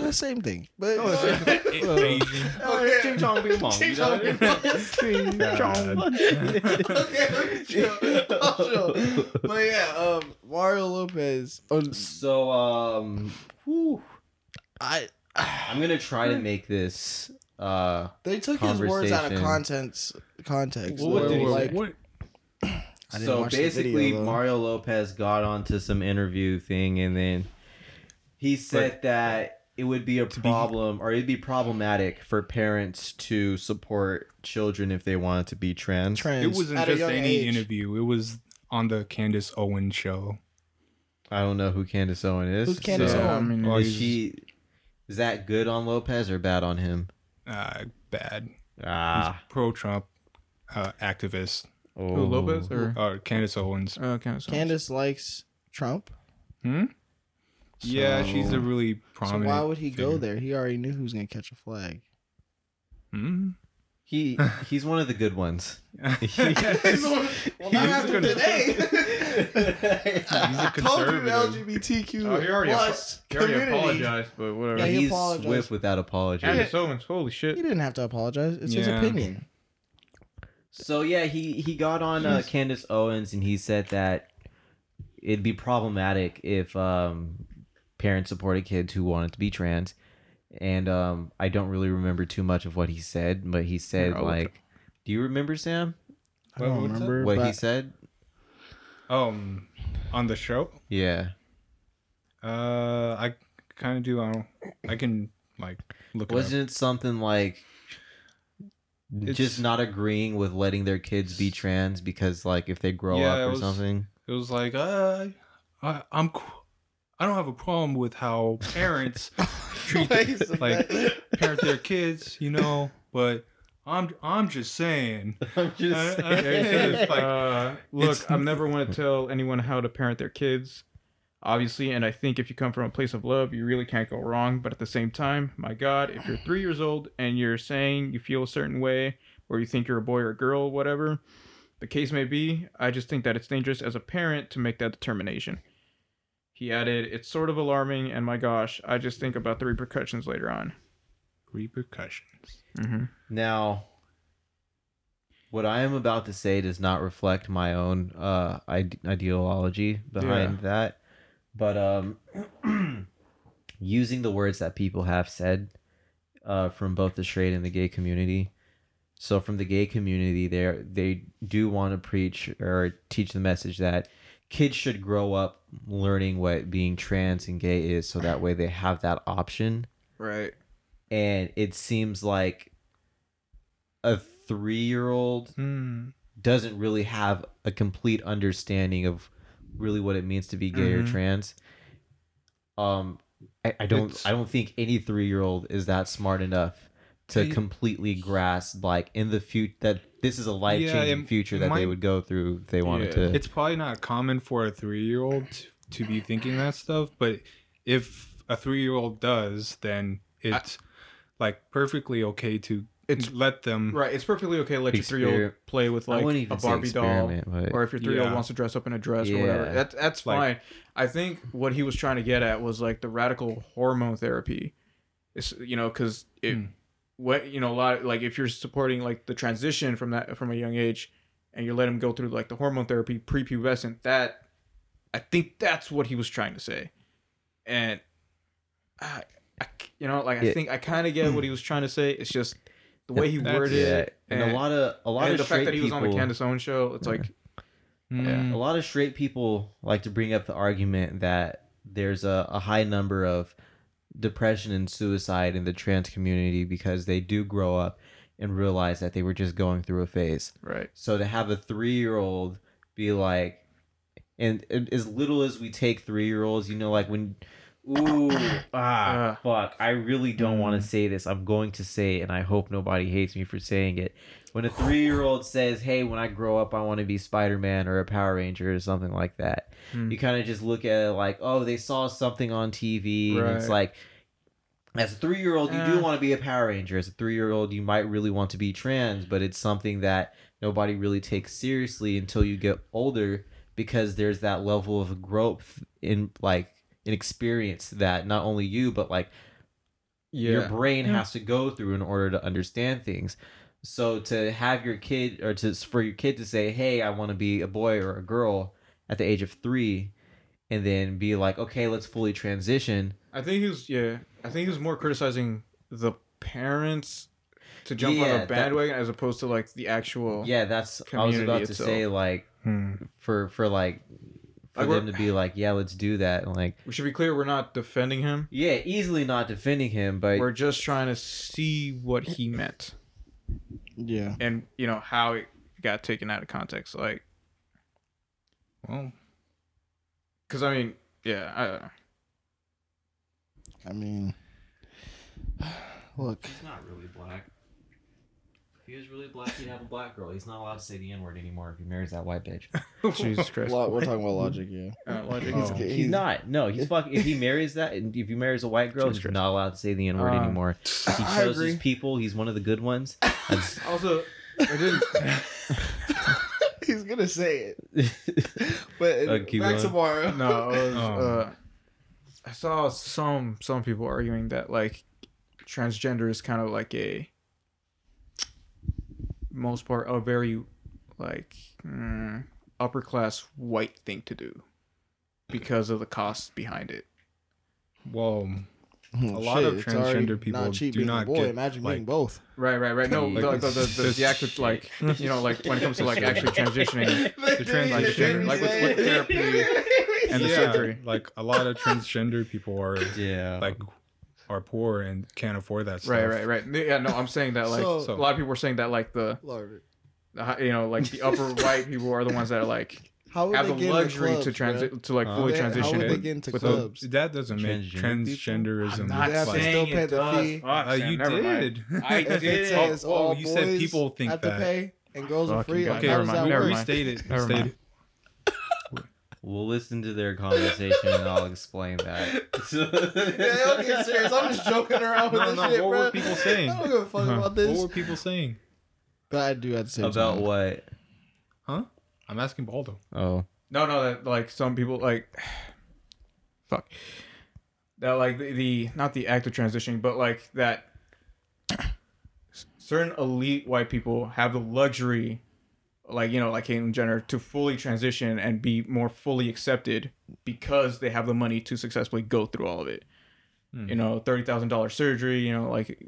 let's... same thing. But... Asian. Ching chong bing bong. Ching chong bing bong. Okay, chill. But yeah, Mario Lopez. So, I'm going to try to make this they took his words out of context. What did he like? So basically, video, Mario Lopez got onto some interview thing, and then he said that it would be a problem, or it'd be problematic for parents to support children if they wanted to be trans. It wasn't just any interview. It was on the Candace Owens show. I don't know who Candace Owens is. Who's Candace Owens? I mean, is that good on Lopez or bad on him? Bad. He's pro-Trump activist. Oh. Who, Lopez or Candace Owens? Candace likes Trump? Hmm? So, yeah, she's a really prominent. So why would he go there? He already knew who was going to catch a flag. Hmm? He's one of the good ones. Well, not after today. He's a conservative. LGBTQ. Oh, he already apologized, but whatever. Yeah, he's whipped without apology. Holy shit. He didn't have to apologize. It's his opinion. So yeah, he got on Candace Owens, and he said that it'd be problematic if parents supported kids who wanted to be trans. And I don't really remember too much of what he said, but he said, do you remember, Sam? I don't remember what he said. On the show? Yeah. I kind of do. I can look. Wasn't it something like just not agreeing with letting their kids be trans because if they grow up or something? It was like I don't have a problem with how parents parent their kids, but I'm just saying. Look, I've never want to tell anyone how to parent their kids, obviously, and I think if you come from a place of love, you really can't go wrong. But at the same time, my God, if you're 3 years old and you're saying you feel a certain way, or you think you're a boy or a girl, whatever the case may be, I just think that it's dangerous as a parent to make that determination. He added, it's sort of alarming, and my gosh, I just think about the repercussions later on. Repercussions. Mm-hmm. Now, what I am about to say does not reflect my own ideology behind that, but using the words that people have said from both the straight and the gay community. So from the gay community, they do want to preach or teach the message that kids should grow up learning what being trans and gay is, so that way they have that option. Right. And it seems like a 3-year-old doesn't really have a complete understanding of really what it means to be gay or trans. I don't think any 3-year-old is that smart enough to completely grasp in the future that this is a life-changing future that they would go through if they wanted to. It's probably not common for a 3-year-old to be thinking that stuff, but if a 3-year-old does, then it's perfectly okay to let them... Right, it's perfectly okay to let your 3-year-old play with a Barbie doll, or if your 3-year-old wants to dress up in a dress or whatever. That's fine. I think what he was trying to get at was the radical hormone therapy. It's, because... a lot of, if you're supporting the transition from a young age, and you let him go through the hormone therapy prepubescent, that I think that's what he was trying to say. And I think I kind of get what he was trying to say. It's just the way he worded it, and a lot of the fact that he was on the Candace Owens show. It's a lot of straight people like to bring up the argument that there's a high number of depression and suicide in the trans community because they do grow up and realize that they were just going through a phase. Right. So to have a 3-year-old be and as little as we take 3-year-olds, when, fuck, I really don't want to say this. I'm going to say it, and I hope nobody hates me for saying it. When a 3-year-old says, hey, when I grow up, I want to be Spider-Man or a Power Ranger or something like that, you kind of just look at it they saw something on TV. Right. And it's as a 3-year-old, you do want to be a Power Ranger. As a 3-year-old, you might really want to be trans, but it's something that nobody really takes seriously until you get older, because there's that level of growth in an experience that not only you, but your brain has to go through in order to understand things. So to have your kid, or for your kid to say, hey, I want to be a boy or a girl at the age of 3, and then be like, okay, let's fully transition. I think he was more criticizing the parents to jump on a bandwagon as opposed to like the actual that's community. I was about to say like for them to be like, yeah, let's do that. And like, we should be clear, we're not defending him. Yeah, easily not defending him, but we're just trying to see what he meant. Yeah. And, you know, how it got taken out of context. Like, well, because, I mean, yeah, I don't know. I mean, look. He's not really black. If he was really black, he'd have a black girl. He's not allowed to say the N-word anymore if he marries that white bitch. Jesus Christ. We're talking about Logic, yeah. Logic. Oh. He's not. No, he's fucking... If he marries that... If he marries a white girl, he's not allowed to say the N-word anymore. He chose his people. He's one of the good ones. Also, I didn't... He's gonna say it. But back tomorrow. No, I saw some people arguing that, like, transgender is kind of like a... most part a very like upper class white thing to do because of the cost behind it. Well, a lot of transgender people not cheap, do not boy, get imagine like, being both. Right. No, like, the act of like, you know, like when it comes to like actually transitioning to transgender, like with therapy and the surgery. Like a lot of transgender people are like. Are poor and can't afford that stuff. Right. Yeah, no, I'm saying that like so, a lot of people were saying that like the you know, like the upper white people are the ones that are like have the luxury clubs, to transit to like fully transition. How would they get into clubs? That doesn't make transgenderism. I'm not saying still pay the fee. You did. I did. Oh, you said people think have that. To pay and girls are free. Okay, never mind. We'll listen to their conversation and I'll explain that. Yeah, don't get serious. I'm just joking around with this shit, bro. What were people saying? I don't give a fuck about this. What were people saying? But I do have to say about time. What? Huh? I'm asking Baldo. Oh. No. That like some people like. Fuck. That like the not the act of transitioning, but like that. Certain elite white people have the luxury. Like, you know, like Caitlyn Jenner to fully transition and be more fully accepted because they have the money to successfully go through all of it. Mm-hmm. You know, $30,000 surgery, you know, like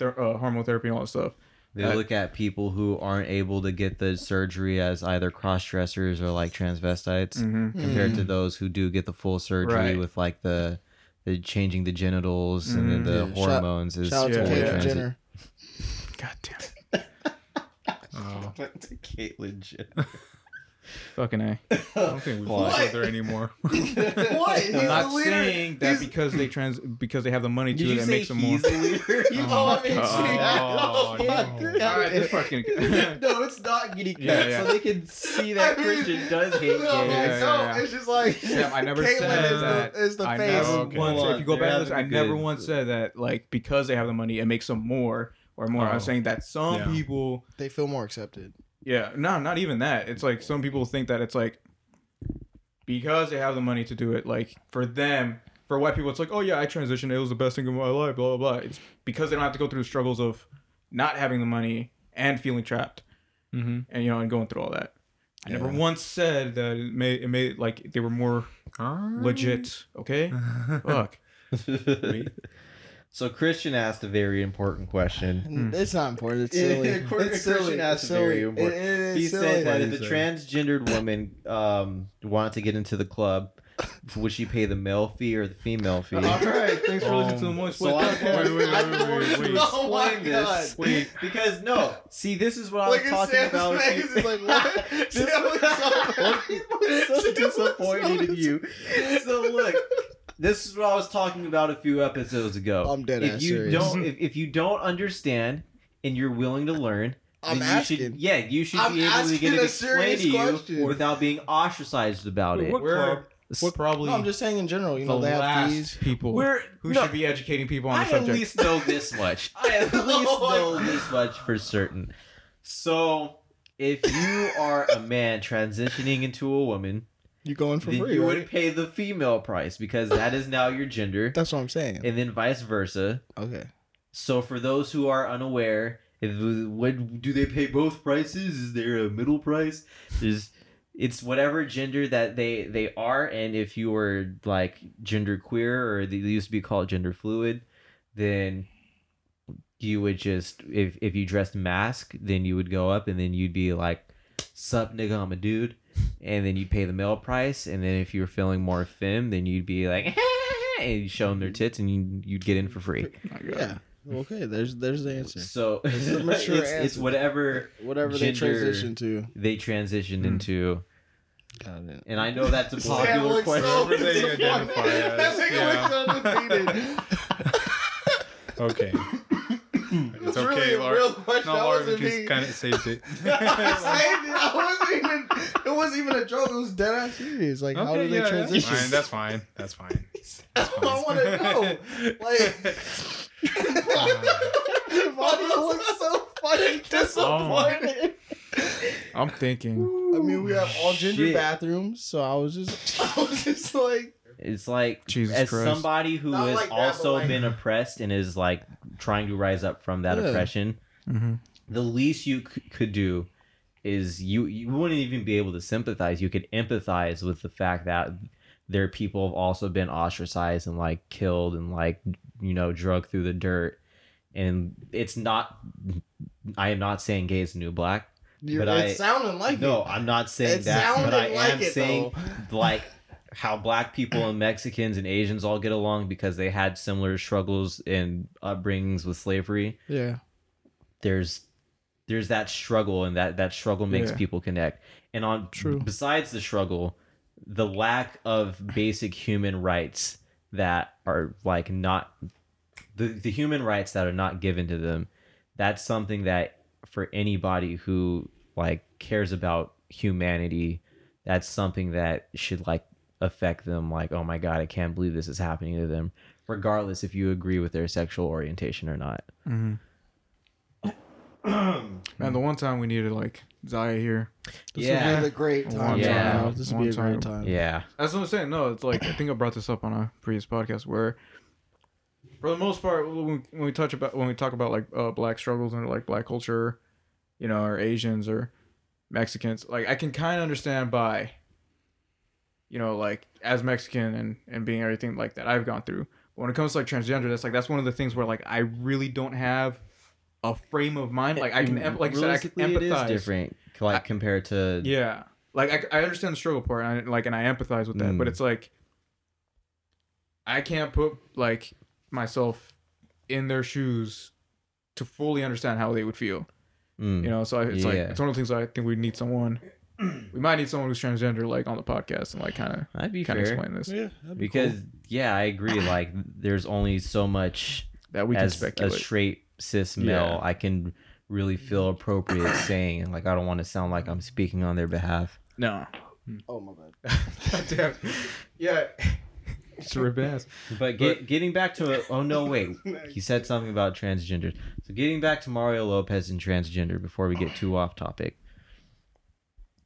hormone therapy and all that stuff. They look at people who aren't able to get the surgery as either cross-dressers or like transvestites compared to those who do get the full surgery with like the changing the genitals and then the hormones. Shout out to Caitlyn Jenner. God damn it. To Caitlyn Jenner. Fucking A. I don't think we love each other anymore. What? He's not saying that because they have the money to it that makes them more. It's fucking no, it's not getting cut. Yeah. So they can see that Christian does hate kids. No, it's just like I never said that. Is the face? If you go back to this, I never once said that. Like because they have the money, it makes them more. Or more, I'm saying that some people... They feel more accepted. Yeah, no, not even that. It's like some people think that it's like, because they have the money to do it, like for them, for white people, it's like, oh yeah, I transitioned, it was the best thing of my life, blah, blah, blah. It's because they don't have to go through the struggles of not having the money and feeling trapped and, you know, and going through all that. I never once said that it made like they were more legit, okay? Fuck. So Christian asked a very important question. It's not important. It's silly. Christian asked a very important question. He said that if a transgendered woman wanted to get into the club, would she pay the male fee or the female fee? All right. Thanks for listening to the Moist Split. Wait. Explain this. Wait. Because, no. See, this is what I was talking about. Like, what? I'm so disappointed in you. So, look. This is what I was talking about a few episodes ago. I'm dead ass serious. If you don't understand and you're willing to learn, you should be able to get it explained to you without being ostracized about it. What probably? No, I'm just saying in general. You know, they have these people who should be educating people on the subject. I at least know this much. I at least know this much for certain. So, if you are a man transitioning into a woman. You go in for free. You would pay the female price because that is now your gender. That's what I'm saying. And then vice versa. Okay. So for those who are unaware, do they pay both prices? Is there a middle price? There's it's whatever gender that they are. And if you were like gender queer, or they used to be called gender fluid, then you would just, if you dressed mask, then you would go up and then you'd be like, sup nigga, I'm a dude. And then you pay the male price. And then if you were feeling more femme, then you'd be like, and you show them their tits, and you'd get in for free. Yeah. Okay. There's the answer. So it's whatever they transition to. They transitioned into. Got it. And I know that's a popular question. So okay. It's okay, really Laura. No, Laura just kind of saved it. It wasn't even a joke. It was dead ass serious. Like, okay, how did they transition? That's fine. That's what I want to know. The audio looks so fucking disappointed. I'm thinking. I mean, we have all gender bathrooms, so I was just like. It's like, Jesus as Christ. Somebody who not has like that, also like, been oppressed and is like trying to rise up from that oppression, the least you could do is you wouldn't even be able to sympathize. You could empathize with the fact that there are people who have also been ostracized and like killed and like, you know, drugged through the dirt. And it's not, I am not saying gay is the new black. I'm not saying that, but I am saying like, how black people and Mexicans and Asians all get along because they had similar struggles and upbringings with slavery. Yeah. There's that struggle, and that struggle makes people connect. And on besides the struggle, the lack of basic human rights that are like not the human rights that are not given to them. That's something that for anybody who like cares about humanity, that's something that should like affect them, like, oh my god, I can't believe this is happening to them, regardless if you agree with their sexual orientation or not. Man, the one time we needed like Zaya here, this would be a great time. This would be a great time. Yeah, that's what I'm saying. No, it's like I think I brought this up on a previous podcast where, for the most part, when we talk about like black struggles and like black culture, you know, or Asians or Mexicans, like I can kind of understand by. You know, like as Mexican and being everything like that I've gone through. But when it comes to like transgender, that's one of the things where like I really don't have a frame of mind. Like I can, like I said, I can empathize. It is different, like compared to Like I understand the struggle part, and I empathize with that. But it's like I can't put like myself in their shoes to fully understand how they would feel. You know, so it's like it's one of the things I think we need someone. We might need someone who's transgender, like on the podcast, and like kind of explain this. Yeah, that'd be cool. I agree. Like, there's only so much that we can speculate. As a straight cis male, I can really feel appropriate saying, and like I don't want to sound like I'm speaking on their behalf. No. Oh my bad. Damn. Yeah. It's a rip ass. But getting back to it. Oh no, wait. He said something about transgender. So getting back to Mario Lopez and transgender before we get too off topic.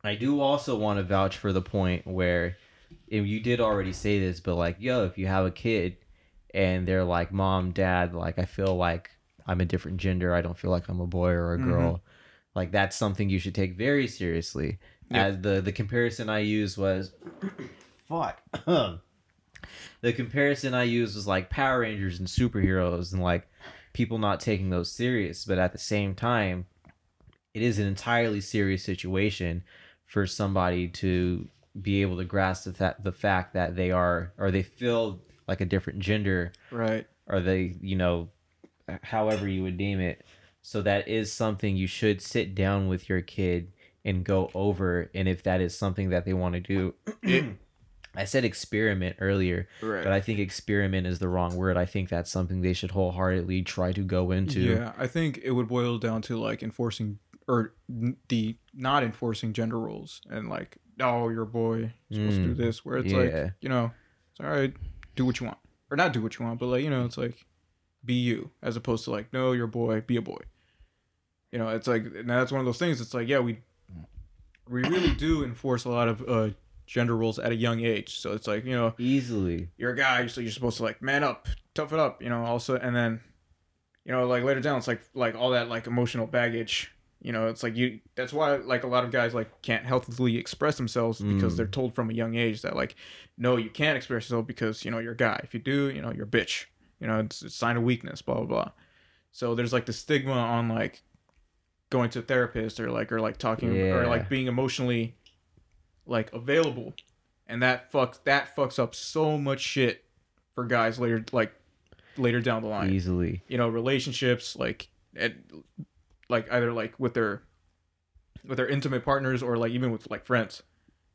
I do also want to vouch for the point where, and you did already say this, but like, yo, if you have a kid and they're like, mom, dad, like, I feel like I'm a different gender. I don't feel like I'm a boy or a girl. Like, that's something you should take very seriously. Yep. As the comparison I used was, the comparison I used was like Power Rangers and superheroes and like people not taking those serious. But at the same time, it is an entirely serious situation for somebody to be able to grasp the fact that they are, or they feel like a different gender, right? Or they, you know, however you would name it. So that is something you should sit down with your kid and go over. And if that is something that they want to do, I said experiment earlier, right. But I think experiment is the wrong word. I think that's something they should wholeheartedly try to go into. Yeah, I think it would boil down to like enforcing or the not enforcing gender roles and like, oh, you're a boy, you're supposed to do this, where it's like, you know, it's all right, do what you want, or not do what you want, but like, you know, it's like, be you, as opposed to like, no, you're a boy, be a boy. You know, it's like, and that's one of those things. It's like, yeah, we really do enforce a lot of gender roles at a young age. So it's like, you know, easily you're a guy, so you're supposed to like man up, tough it up, you know. Also, and then, you know, like later down, it's like all that like emotional baggage You know, it's like you. That's why like a lot of guys like can't healthily express themselves because they're told from a young age that like, no, you can't express yourself because you know you're a guy. If you do, you know you're a bitch. You know, it's a sign of weakness. Blah blah blah. So there's like the stigma on like going to a therapist or like talking or like being emotionally like available, and that fucks up so much shit for guys later down the line. Easily, you know, relationships like either like with their intimate partners or like even with like friends.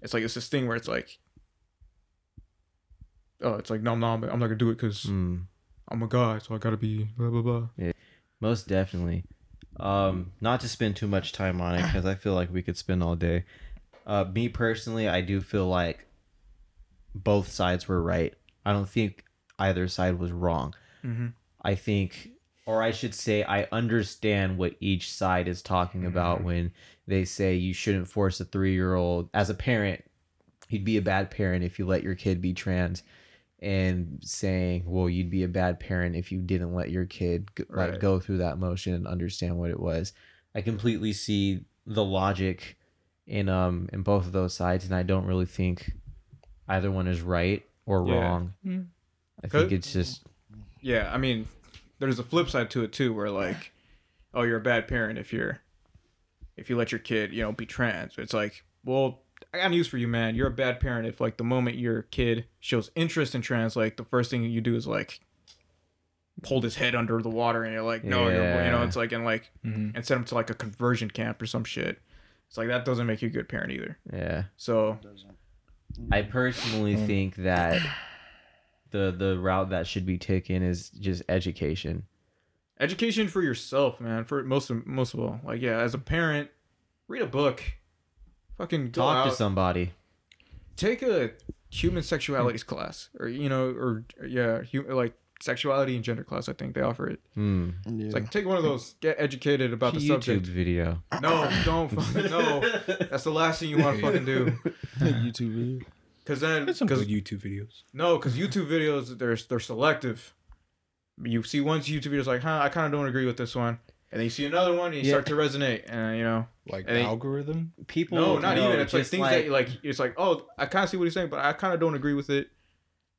It's like it's this thing where it's like, oh, it's like no, I'm not gonna do it because I'm a guy, so I gotta be blah blah blah. Yeah, most definitely. Not to spend too much time on it because I feel like we could spend all day. Me personally, I do feel like both sides were right. I don't think either side was wrong. Mm-hmm. I think, or I should say, I understand what each side is talking about when they say you shouldn't force a 3-year-old. As a parent, you'd be a bad parent if you let your kid be trans, and saying, well, you'd be a bad parent if you didn't let your kid go through that motion and understand what it was. I completely see the logic in both of those sides, and I don't really think either one is right or wrong. Yeah. I think it's just... Yeah, I mean, there's a flip side to it too, where like, oh, you're a bad parent if you let your kid, you know, be trans. It's like, well, I got news for you, man. You're a bad parent if like the moment your kid shows interest in trans, like the first thing you do is like hold his head under the water, and you're like, no, you're, you know, it's like, and like, and send him to like a conversion camp or some shit. It's like, that doesn't make you a good parent either. Yeah. So I personally think that the route that should be taken is just education for yourself, man. For most of all, like, yeah, as a parent, read a book. Fucking talk to somebody. Take a human sexualities class, or you know, like sexuality and gender class. I think they offer it. Yeah. It's like, take one of those. Get educated about the subject. YouTube video. No, don't fucking no. That's the last thing you want to fucking do. YouTube video. Because YouTube videos. No, because YouTube videos they're selective. You see one YouTube video's like, huh, I kind of don't agree with this one. And then you see another one, and you start to resonate, and you know, like the algorithm. People, no, not even. It's like things that you like. It's like, oh, I kind of see what he's saying, but I kind of don't agree with it.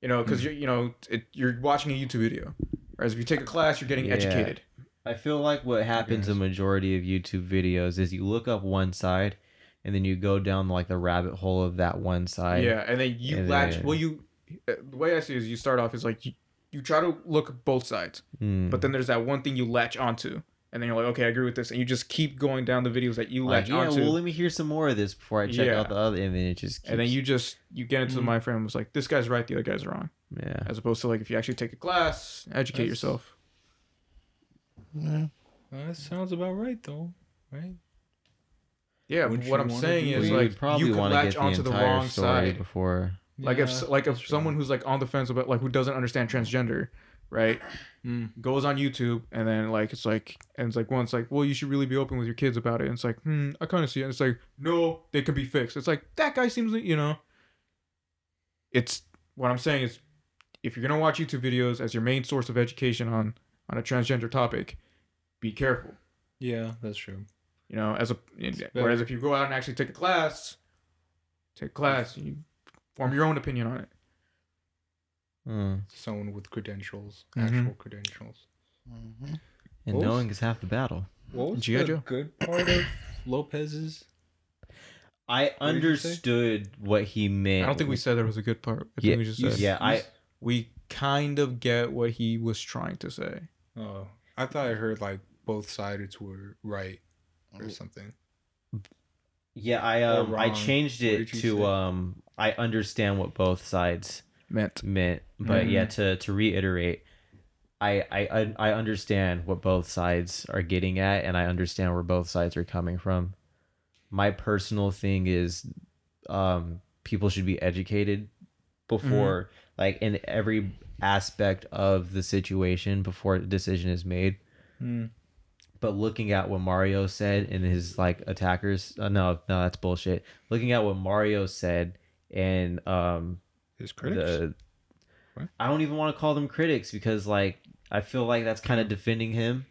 You know, because you're watching a YouTube video, whereas if you take a class, you're getting educated. I feel like what happens in the majority of YouTube videos is you look up one side, and then you go down like the rabbit hole of that one side. Yeah, and then you latch. Well, you the way I see it is you start off is like you try to look at both sides, but then there's that one thing you latch onto. And then you're like, okay, I agree with this. And you just keep going down the videos that you latch onto. Yeah, well, let me hear some more of this before I check out the other. And then it just keeps... And then you get into the mind frame. It's like, this guy's right, the other guy's wrong. Yeah. As opposed to like, if you actually take a class, educate yourself. Yeah. Well, that sounds about right, though. Right? Yeah, what I'm saying is like, you can latch onto the wrong side. Before. Like if someone who's like on the fence about like, who doesn't understand transgender... Right, goes on YouTube and then like well, you should really be open with your kids about it. And it's like, I kind of see it. And it's like, no, they can be fixed. It's like, that guy seems, you know. It's what I'm saying is, if you're gonna watch YouTube videos as your main source of education on a transgender topic, be careful. Yeah, that's true. You know, whereas if you go out and actually take a class, and you form your own opinion on it. Someone with credentials, actual credentials. And knowing is half the battle. What was the good part of Lopez's? I understood what he meant. I don't think we said there was a good part. I think we just said, we kind of get what he was trying to say. Oh, I thought I heard like both sides were right or something. Yeah, I changed it to I understand what both sides meant, but to reiterate, I understand what both sides are getting at, and I understand where both sides are coming from. My personal thing is, people should be educated before, like in every aspect of the situation before a decision is made. But looking at what Mario said and his like attackers, no, that's bullshit. Looking at what Mario said and his critics? I don't even want to call them critics because, like, I feel like that's kind of defending him.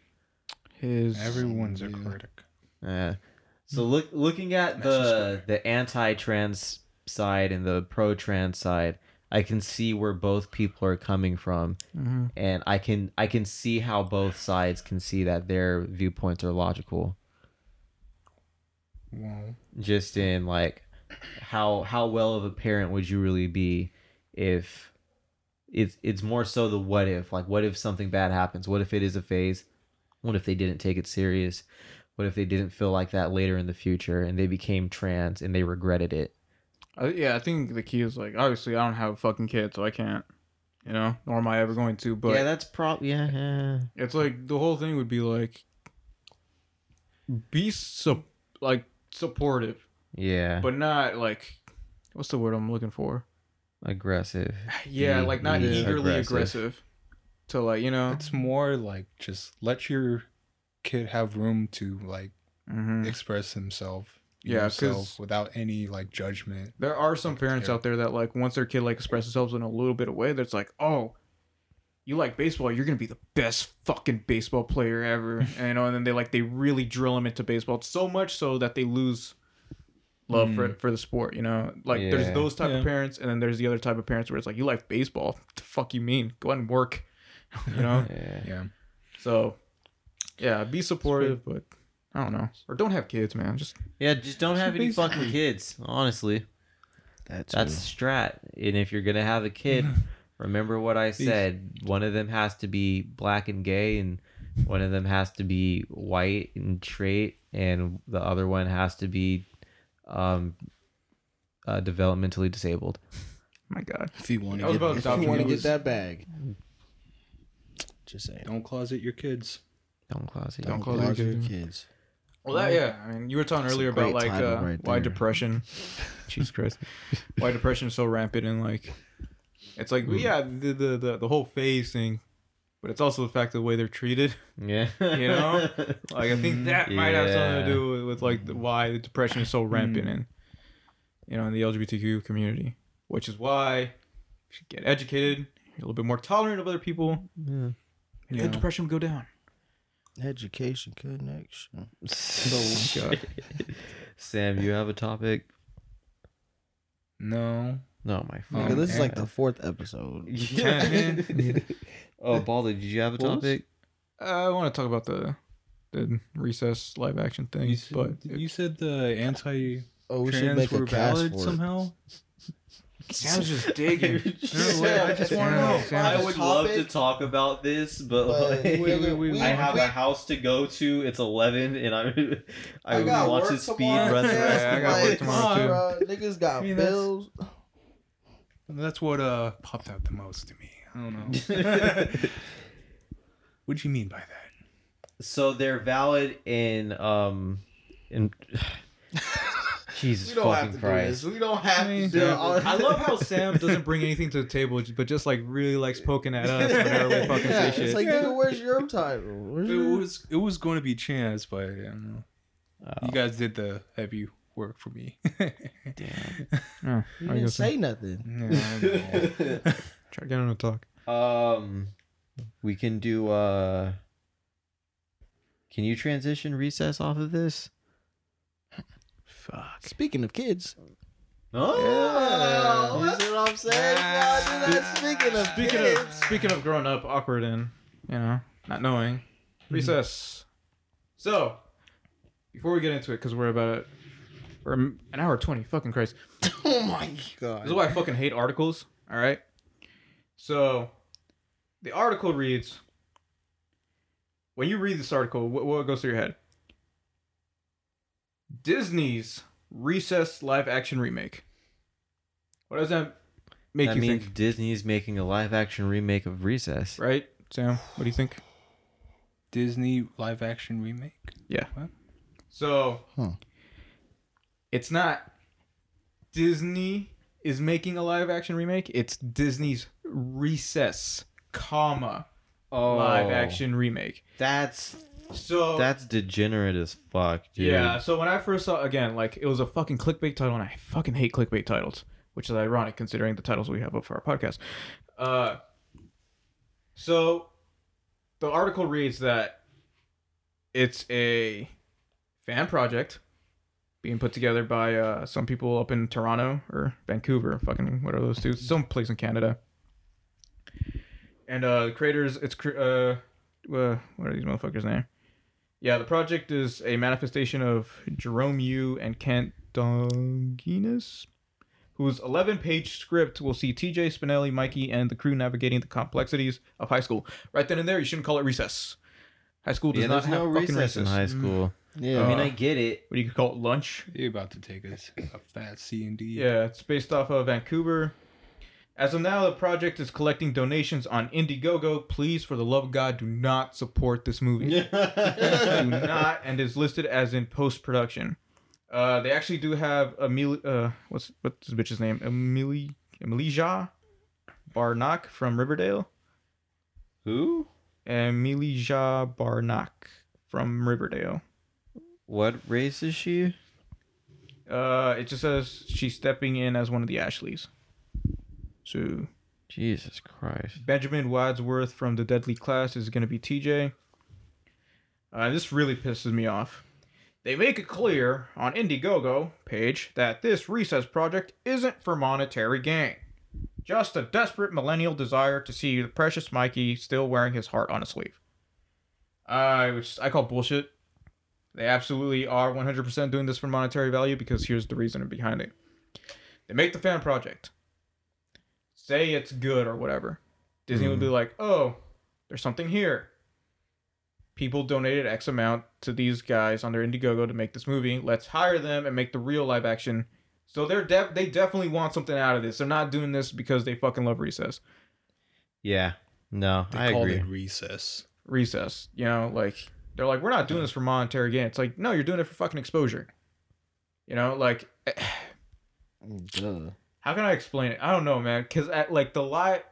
Everyone's a critic. Yeah. So looking at the anti-trans side and the pro-trans side, I can see where both people are coming from, mm-hmm. and I can see how both sides can see that their viewpoints are logical. Yeah. Just in like how well of a parent would you really be if it's more so the what if, like what if something bad happens? What if it is a phase? What if they didn't take it serious? What if they didn't feel like that later in the future and they became trans and they regretted it? Yeah, I think the key is like, obviously I don't have a fucking kid, so I can't, you know, nor am I ever going to. But yeah, that's probably, yeah. It's like the whole thing would be like, be supportive. Yeah. But not like, what's the word I'm looking for? Aggressive. Yeah, like not eagerly aggressive. To like, you know. It's more like just let your kid have room to like mm-hmm. express himself without any like judgment. There are some parents out there that like once their kid like expresses themselves in a little bit of way, that's like, oh, you like baseball, you're gonna be the best fucking baseball player ever. And, you know, and then they really drill them into baseball so much so that they lose love for the sport, you know. Like there's those type of parents, and then there's the other type of parents where it's like, you like baseball, what the fuck you mean, go out and work. You know. So yeah, be supportive, but I don't know. Or don't have kids, man. Just don't have any fucking kids, honestly. That's strat. And if you're going to have a kid, remember what I said. One of them has to be black and gay, and one of them has to be white and straight, and the other one has to be developmentally disabled. My God. If you want to get that bag. Just saying. Don't closet your kids. Don't closet your kids. Well, I mean, you were talking earlier about like why depression. Jesus Christ. Why depression is so rampant, and like it's like the whole phase thing, but it's also the fact of the way they're treated. Yeah. You know, like I think that might have something to do with like why the depression is so rampant in, you know, in the LGBTQ community, which is why you should get educated, you're a little bit more tolerant of other people, and depression will go down. Education connection. So, God. Sam, you have a topic? No, my phone. This is like the fourth episode. Oh, Baldy, did you have a topic? I want to talk about the Recess live action thing. You said the anti-trans were valid somehow? I was just digging. I just want to know. I would love to talk about this, but like, we I have a house to go to. It's 11, and I want to speed run the rest of my life. Tomorrow too. Niggas got bills. That's what popped out the most to me. I don't know. What do you mean by that? So they're valid in. Jesus fucking Christ. We don't have to do this. I love how Sam doesn't bring anything to the table, but just like really likes poking at us whenever we fucking say shit. It's like, dude, where's your title? It was going to be Chance, but I don't know. You guys did the heavy work for me. Damn. You didn't say nothing. No. Try to get on a talk. We can do... Can you transition Recess off of this? Fuck. Speaking of kids. Oh, that's what I'm saying. Speaking of growing up awkward and, you know, not knowing. Recess. So, before we get into it, because we're about an hour 20. Fucking Christ. Oh my God. This is why I fucking hate articles. All right. So, the article reads, when you read this article, what goes through your head? Disney's Recess live action remake. What does that make you think? That means Disney's making a live action remake of Recess. Right, Sam? What do you think? Disney live action remake? Yeah. What? So, It's not Disney is making a live action remake. It's Disney's Recess, live action remake. That's degenerate as fuck, dude. Yeah, so when I first saw, again, like, it was a fucking clickbait title, and I fucking hate clickbait titles, which is ironic considering the titles we have up for our podcast. So the article reads that it's a fan project being put together by some people up in Toronto or Vancouver. Fucking what are those two? Some place in Canada. And the creators, it's what are these motherfuckers' name? Yeah, the project is a manifestation of Jerome Yu and Kent Donginus, whose 11-page script will see T.J. Spinelli, Mikey, and the crew navigating the complexities of high school. Right then and there, you shouldn't call it recess. High school does not have no fucking recess in high school. Yeah, I mean, I get it. What do you call it? Lunch? You're about to take a fat C&D. Yeah, it's based off of Vancouver. As of now, the project is collecting donations on Indiegogo. Please, for the love of God, do not support this movie. Do not, and is listed as in post-production. They actually do have Emily. What's this bitch's name? Emily Ja Barnock from Riverdale. Who? Emily Ja Barnock from Riverdale. What race is she? It just says she's stepping in as one of the Ashleys. So, Jesus Christ. Benjamin Wadsworth from The Deadly Class is going to be TJ. This really pisses me off. They make it clear on Indiegogo page that this recess project isn't for monetary gain. Just a desperate millennial desire to see the precious Mikey still wearing his heart on his sleeve. Which I call bullshit. They absolutely are 100% doing this for monetary value, because here's the reason behind it. They make the fan project. Say it's good or whatever. Disney would be like, oh, there's something here. People donated X amount to these guys on their Indiegogo to make this movie. Let's hire them and make the real live action. So they definitely want something out of this. They're not doing this because they fucking love Recess. Yeah. No, I agree. They called it Recess. Recess. You know, like... They're like, we're not doing this for monetary gain. It's like, no, you're doing it for fucking exposure. You know, like, how can I explain it? I don't know, man. Because at like the lie,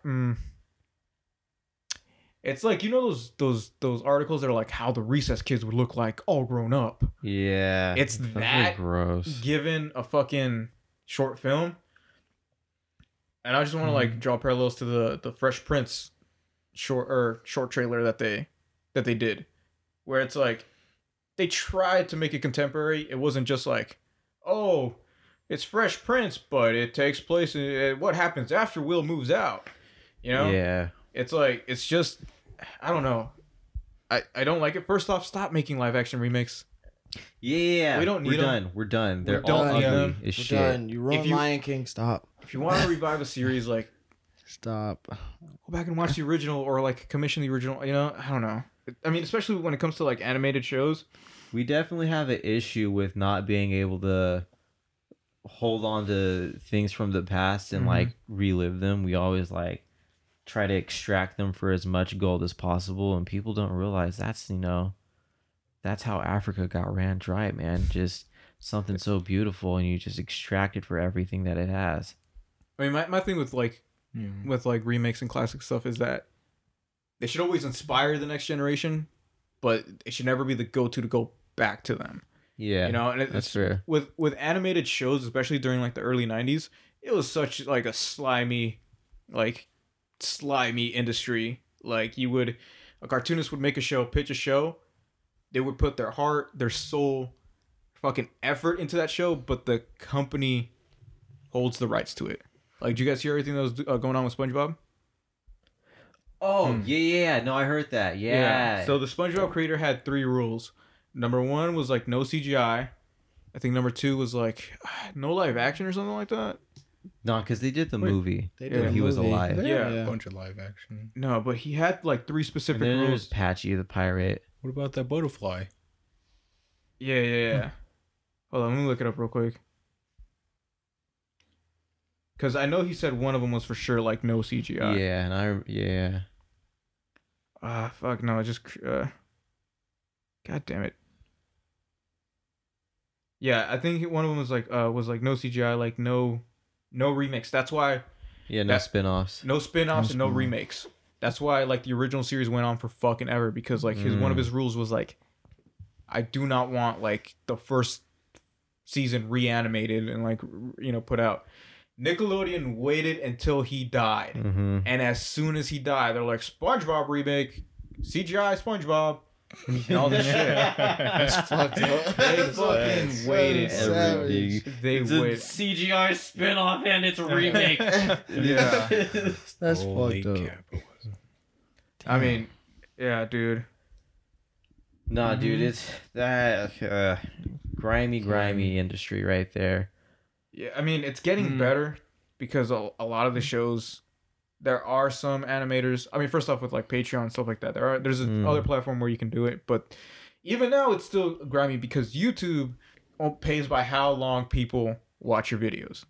it's like, you know, those articles that are like how the recess kids would look like all grown up. Yeah, it's that gross. Given a fucking short film, and I just want to like draw parallels to the Fresh Prince short trailer that they did. Where it's like, they tried to make it contemporary. It wasn't just like, oh, it's Fresh Prince, but it takes place in what happens after Will moves out. You know? Yeah. It's like, it's just, I don't know. I don't like it. First off, stop making live action remakes. Yeah. We don't need them. We're done. They're all ugly as shit. We're done. You ruined Lion King. Stop. If you want to revive a series, like, stop. Go back and watch the original, or like commission the original. You know? I don't know. I mean, especially when it comes to like animated shows, we definitely have an issue with not being able to hold on to things from the past and like relive them. We always like try to extract them for as much gold as possible, and people don't realize that's how Africa got ran dry, man. Just something so beautiful, and you just extract it for everything that it has. I mean, my thing with like remakes and classic stuff is that they should always inspire the next generation, but it should never be the go-to to go back to them. Yeah, you know, and that's fair. With animated shows, especially during like the early '90s, it was such like a slimy industry. Like a cartoonist would make a show, pitch a show, they would put their heart, their soul, fucking effort into that show, but the company holds the rights to it. Like, did you guys hear everything that was going on with SpongeBob? Oh, yeah. No, I heard that. Yeah. So the SpongeBob creator had three rules. Number one was like no CGI. I think number two was like no live action or something like that. No, because they did the movie. They did. He was alive. Yeah. A bunch of live action. No, but he had like three specific rules. And then there's Patchy the pirate. What about that butterfly? Yeah. Hold on, let me look it up real quick. Because I know he said one of them was for sure, like, no CGI. Yeah, and yeah. Fuck, no, God damn it. Yeah, I think one of them was, like, no CGI, like, no remakes. That's why... Yeah, no spin-offs. No spin-offs and no remakes. That's why, like, the original series went on for fucking ever, because, like, one of his rules was, like, I do not want, like, the first season reanimated and, like, you know, put out... Nickelodeon waited until he died. And as soon as he died, they're like, SpongeBob remake, CGI SpongeBob. and all this shit. That's fucked up. They fucking waited. They it's waited. It's a CGI spinoff and it's a remake. Yeah. That's holy fucked up. Capitalism. I mean, yeah, dude. Nah, mm-hmm. dude, it's that grimy industry right there. Yeah, I mean, it's getting better because a lot of the shows, there are some animators. I mean, first off, with like Patreon and stuff like that, there's another platform where you can do it. But even now, it's still grimy because YouTube pays by how long people watch your videos.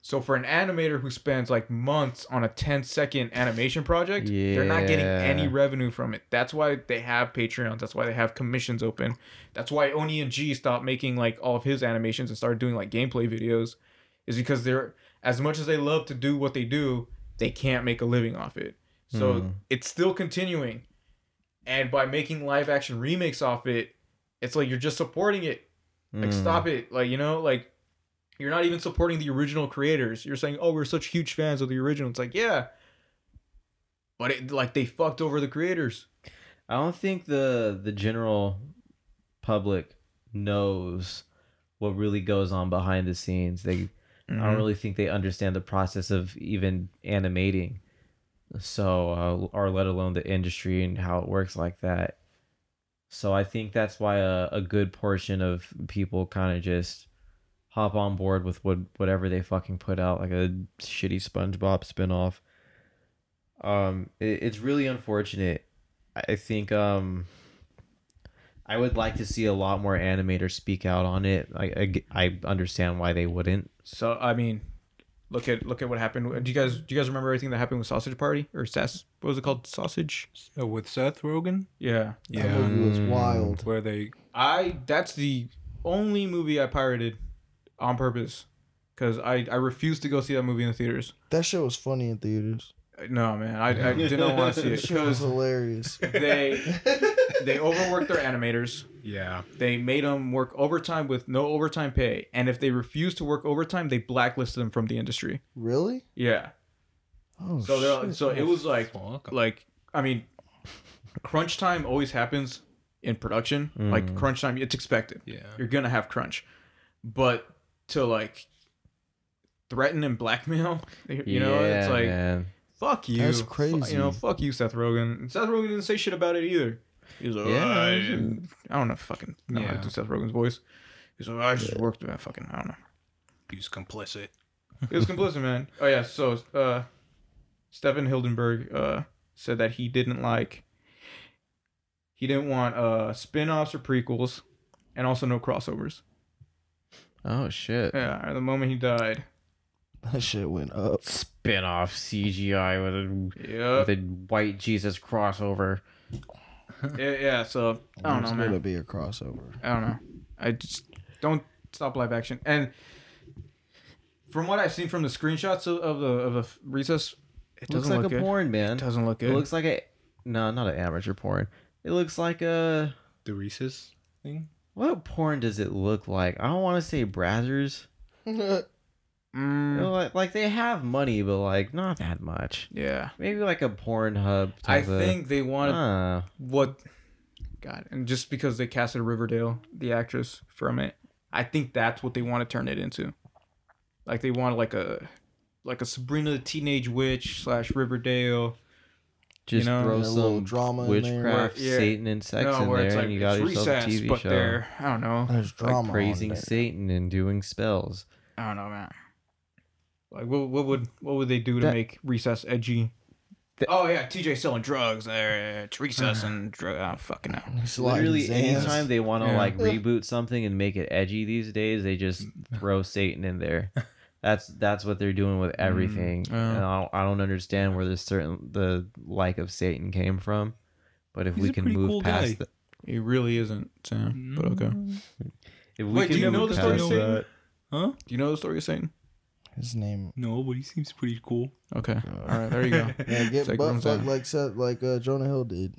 So for an animator who spends like months on a 10-second animation project, they're not getting any revenue from it. That's why they have Patreons. That's why they have commissions open. That's why Oni and G stopped making like all of his animations and started doing like gameplay videos, is because they're, as much as they love to do what they do, they can't make a living off it. So it's still continuing. And by making live action remakes off it, it's like you're just supporting it. Like stop it. Like, you know, like, you're not even supporting the original creators. You're saying, oh, we're such huge fans of the original. It's like, yeah. But it, like, they fucked over the creators. I don't think the general public knows what really goes on behind the scenes. They I don't really think they understand the process of even animating. So, or let alone the industry and how it works like that. So I think that's why a good portion of people kind of just hop on board with whatever they fucking put out, like a shitty SpongeBob spinoff. It's really unfortunate. I think I would like to see a lot more animators speak out on it. I understand why they wouldn't. So I mean, look at what happened. Do you guys remember everything that happened with Sausage Party or Seth? What was it called? Sausage with Seth Rogen. Yeah. That movie was wild. Where that's the only movie I pirated. On purpose, because I refused to go see that movie in the theaters. That shit was funny in theaters. No, man, I did not want to see it. It was hilarious. They overworked their animators. Yeah. They made them work overtime with no overtime pay, and if they refused to work overtime, they blacklisted them from the industry. Really? Yeah. Oh. So it was like fuck. Like, I mean, crunch time always happens in production. Like crunch time, it's expected. Yeah. You're gonna have crunch, but to like threaten and blackmail, you know, it's like, man. Fuck you. That's crazy. You know, fuck you, Seth Rogen. Seth Rogen didn't say shit about it either. He was like, I don't know, fucking know how to do Seth Rogen's voice. He's like, I just worked with that fucking, I don't know. He was complicit. It was complicit, man. Oh yeah, so Stephen Hildenberg said that he didn't want spin-offs or prequels, and also no crossovers. Oh shit! Yeah, the moment he died, that shit went up. Spin-off CGI with a white Jesus crossover. Yeah. So I don't know, man. It's gonna be a crossover. I don't know. I just don't stop live action. And from what I've seen from the screenshots of the Recess, it doesn't look like a porn, man. It doesn't look good. It looks like not an amateur porn. It looks like the Recess thing. What porn does it look like? I don't want to say Brazzers. Like they have money, but like not that much. Yeah. Maybe like a Pornhub. I think they wanted what? God, and just because they casted Riverdale, the actress from it, I think that's what they want to turn it into. Like they want like a Sabrina the Teenage Witch / Riverdale. Just throw some drama, witchcraft, in there. Satan, and sex in there, like, and you got yourself a TV show. I don't know. There's drama, like praising Satan and doing spells. I don't know, man. Like, what would they do to make Recess edgy? TJ selling drugs. It's Recess and drugs. I don't fucking know. Literally, anytime they want to like reboot something and make it edgy these days, they just throw Satan in there. That's what they're doing with everything, and I don't understand where the like of Satan came from. But if we can move past that, he really isn't Sam. But okay. Wait, do you know the story of Satan? Huh? Do you know the story of Satan? His name? No, but he seems pretty cool. Okay, all right, there you go. Yeah, get butt fucked like Jonah Hill did.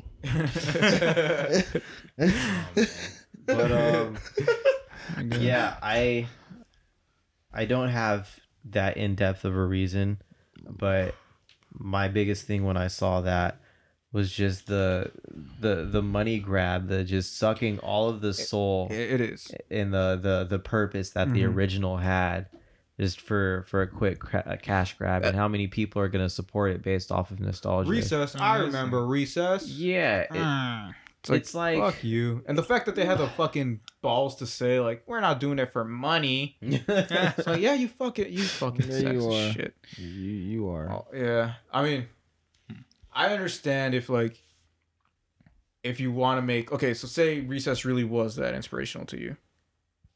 But I don't have that in depth of a reason, but my biggest thing when I saw that was just the money grab, the just sucking all of the soul. It is. And the purpose that the original had, just for a quick cash grab, and how many people are going to support it based off of nostalgia. Recess. I remember Recess. Yeah. It's like fuck you. And the fact that they had the fucking balls to say, like, we're not doing it for money. It's like, yeah, you fucking sexist shit. You are. Oh, yeah. I mean, I understand if you want to make, okay, so say Recess really was that inspirational to you.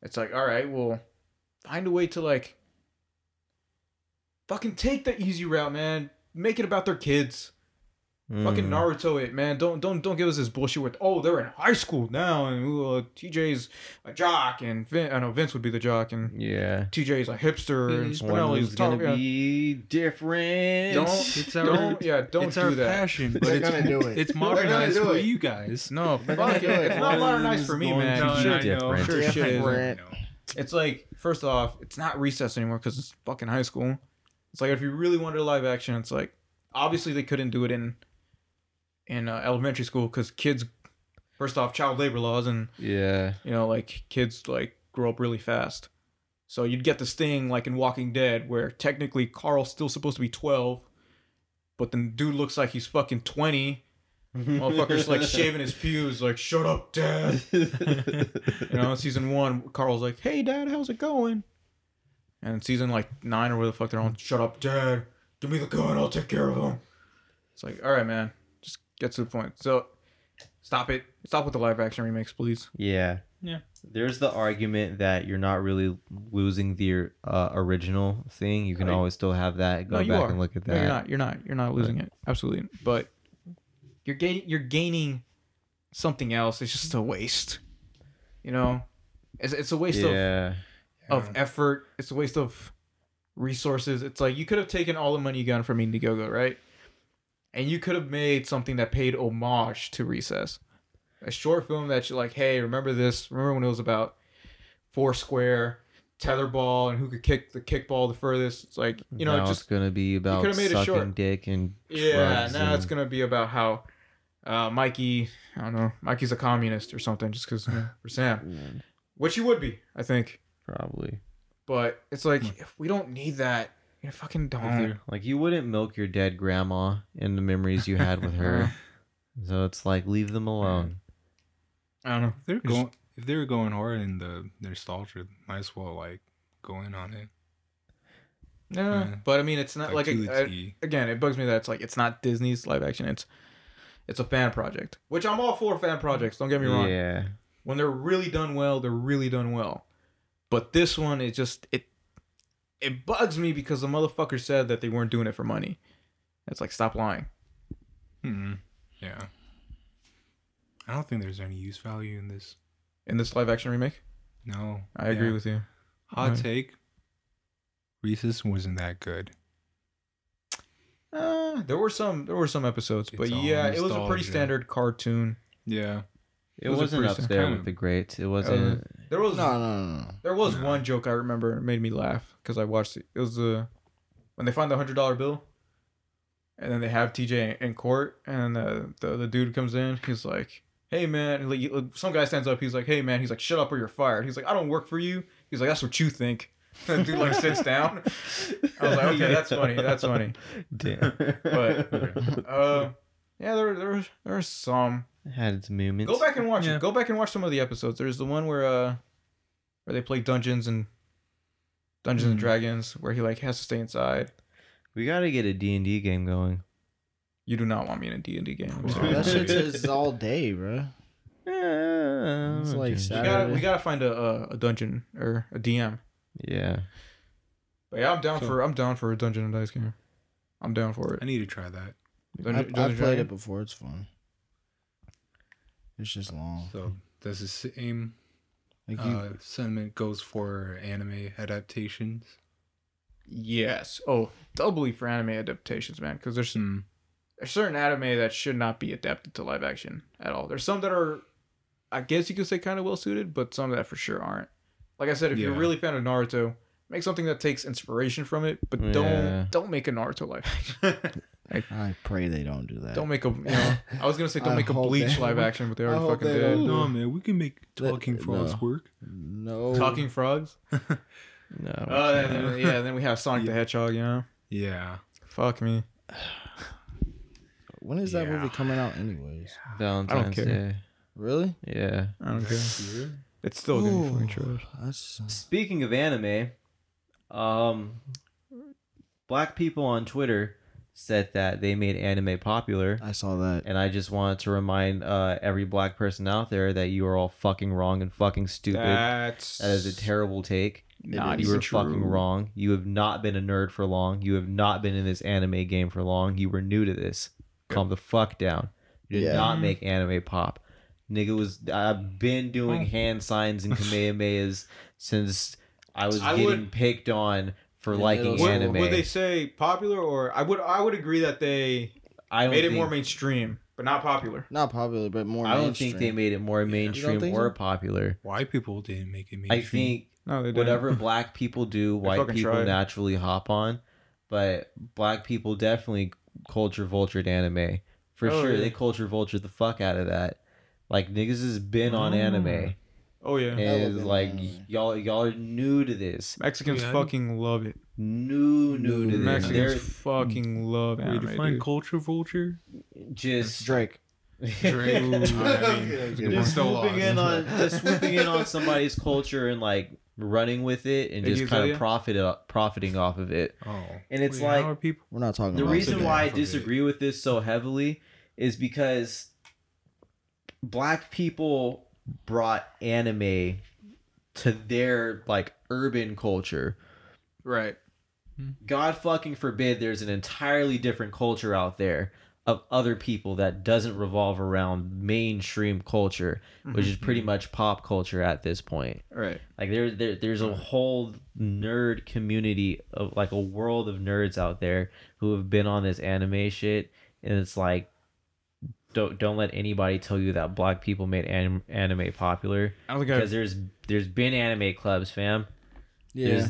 It's like, all right, well, find a way to fucking take the easy route, man. Make it about their kids. Fucking Naruto it, man. Don't give us this bullshit with, oh, they're in high school now and TJ's a jock and Vince would be the jock and yeah, TJ's a hipster and Spinelli's gonna be different. Don't do that. Passion, but it's gonna do it. It's modernized for you guys. No, fuck it. It's not modernized for me, man. Sure shit is. It's first off, it's not Recess anymore because it's fucking high school. It's if you really wanted a live action, it's obviously they couldn't do it in elementary school because kids, first off, child labor laws, and yeah, kids grow up really fast. So you'd get this thing in Walking Dead where technically Carl's still supposed to be 12, but the dude looks like he's fucking 20. Motherfucker's shaving his pubes, shut up, Dad. In season 1, Carl's hey, Dad, how's it going? And in season 9 or where the fuck they're on, shut up, Dad. Give me the gun, I'll take care of him. It's all right, man. Get to the point. So stop it. Stop with the live action remakes, please. Yeah. Yeah. There's the argument that you're not really losing the original thing. You can always still have that. Go back and look at that. No, you're not. You're not losing it. Absolutely. But you're gaining something else. It's just a waste. It's a waste of effort. It's a waste of resources. It's you could have taken all the money you got from Indiegogo, right? And you could have made something that paid homage to Recess. A short film that you're hey, remember this? Remember when it was about Foursquare, tetherball, and who could kick the kickball the furthest? It's now it's going to be about sucking dick and drugs. Now it's going to be about how Mikey, I don't know, Mikey's a communist or something just because for Sam. Yeah. Which he would be, I think. Probably. But it's if we don't need that. You fucking don't. You wouldn't milk your dead grandma in the memories you had with her. So it's leave them alone. I don't know. If they were going hard in the nostalgia, might as well go in on it. Yeah. But I mean, it's not again, it bugs me that it's not Disney's live action. It's a fan project, which I'm all for fan projects. Don't get me wrong. Yeah. When they're really done well, they're really done well. But this one, it bugs me because the motherfucker said that they weren't doing it for money. It's stop lying. Mm-hmm. Yeah. I don't think there's any use value in this. In this live action remake? No. I agree with you. Hot take. Recess wasn't that good. There were some episodes, but it was a pretty standard cartoon. Yeah. It wasn't up there with the greats. It wasn't. There was no. There was one joke I remember made me laugh because I watched it. It was when they find the $100 bill, and then they have TJ in court, and the dude comes in. He's like, "Hey man," some guy stands up. He's like, "Hey man," he's like, "Shut up or you're fired." He's like, "I don't work for you." He's like, "That's what you think." The dude sits down. I was like, "Okay, that's funny. That's funny." Damn. But there were some. It had its moments. Go back and watch it. Go back and watch some of the episodes. There's the one where they play Dungeons and Dragons, where he has to stay inside. We gotta get a D&D game going. You do not want me in a D&D game. That shit's all day, bro. Yeah, it's Saturday. We gotta find a dungeon or a DM. Yeah. But yeah, I'm down for a Dungeon and Dice game. I'm down for it. I need to try that. I've played it before. It's fun. It's just long. So does the same sentiment goes for anime adaptations? Yes. Oh, doubly for anime adaptations, man. Because there's certain anime that should not be adapted to live action at all. There's some that are, I guess you could say, kind of well suited, but some that for sure aren't. Like I said, if you're really a fan of Naruto, make something that takes inspiration from it, but don't make a Naruto live action. I pray they don't do that. Don't make a, you know, I was going to say don't make a Bleach live action, but they already fucking did. No, man, we can make Talking Frogs work. No. Talking Frogs? No. Yeah, then we have Sonic the Hedgehog, you know? Yeah. Fuck me. When is that movie coming out anyways? Valentine's I don't care. Day. Really? Yeah. I don't care. It's still going to be fucking trash. Speaking of anime, black people on Twitter said that they made anime popular. I saw that. And I just wanted to remind every black person out there that you are all fucking wrong and fucking stupid. That is a terrible take. Not you were fucking wrong. You have not been a nerd for long. You have not been in this anime game for long. You were new to this. Calm the fuck down. You did not make anime pop. Nigga was I've been doing hand signs and kamehamehas since I was getting picked on for liking anime. Would they say popular or I would agree that they made it more mainstream, but not popular. Not popular, but more mainstream. I don't think they made it more mainstream or popular. White people didn't make it mainstream. I think whatever black people do, white people naturally hop on, but black people definitely culture vultured anime. For sure, they culture vultured the fuck out of that. Like, niggas has been on anime. Oh, yeah. And, like, y'all are new to this. Mexicans fucking love it. New to this. Mexicans fucking love anime. Did you find culture vulture? Just... Drake. Just swooping in on somebody's culture and, like, running with it and just kind of profiting off of it. Oh. And it's like... We're not talking about the reason why I disagree with this so heavily is because... Black people brought anime to their, like, urban culture. Right. God fucking forbid there's an entirely different culture out there of other people that doesn't revolve around mainstream culture, which is pretty much pop culture at this point. Right. Like, there's a whole nerd community of, like, a world of nerds out there who have been on this anime shit, and it's like, Don't let anybody tell you that black people made anime popular. Because there's been anime clubs, fam. Yeah.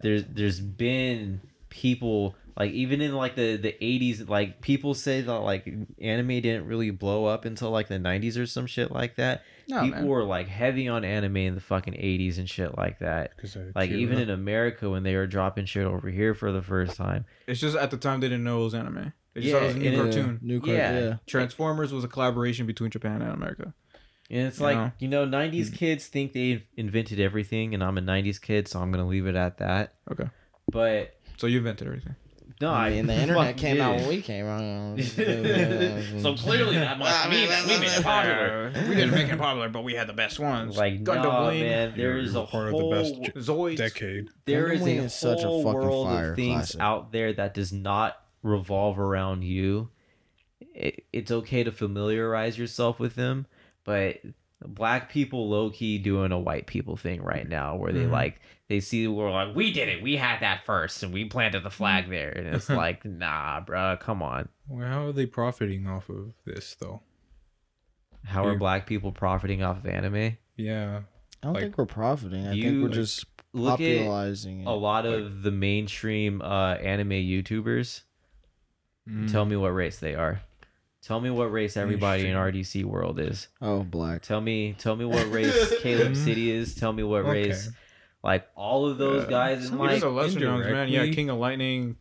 There's been people, like, even in, like, the 80s, like, people say that, like, anime didn't really blow up until, like, the 90s or some shit like that. No, people were, like, heavy on anime in the fucking 80s and shit like that. Like, even in America when they were dropping shit over here for the first time. It's just at the time they didn't know it was anime. They just thought it was a new cartoon. Transformers was a collaboration between Japan and America. And it's you know, 90s kids think they invented everything, and I'm a 90s kid, so I'm going to leave it at that. Okay. But... So you invented everything. No, I mean, the internet came out when we came out. So clearly that must mean that we made it popular. We didn't make it popular, but we had the best ones. Like, man, there is a whole decade. There is a whole world of things out there that does not revolve around you. It's okay to familiarize yourself with them, but black people low-key doing a white people thing right now where they like they see the world like we did it, we had that first and we planted the flag there, and it's like nah bro, come on. Well, how are they profiting off of this though? How are black people profiting off of anime? Yeah, I don't think we're profiting. I think we're just popularizing it. A lot of the mainstream anime YouTubers. Tell me what race they are. Tell me what race everybody in RDC world is. Oh, black. Tell me what race Caleb City is. Tell me what race, like all of those guys in like Indians, man. Yeah, King of Lightning,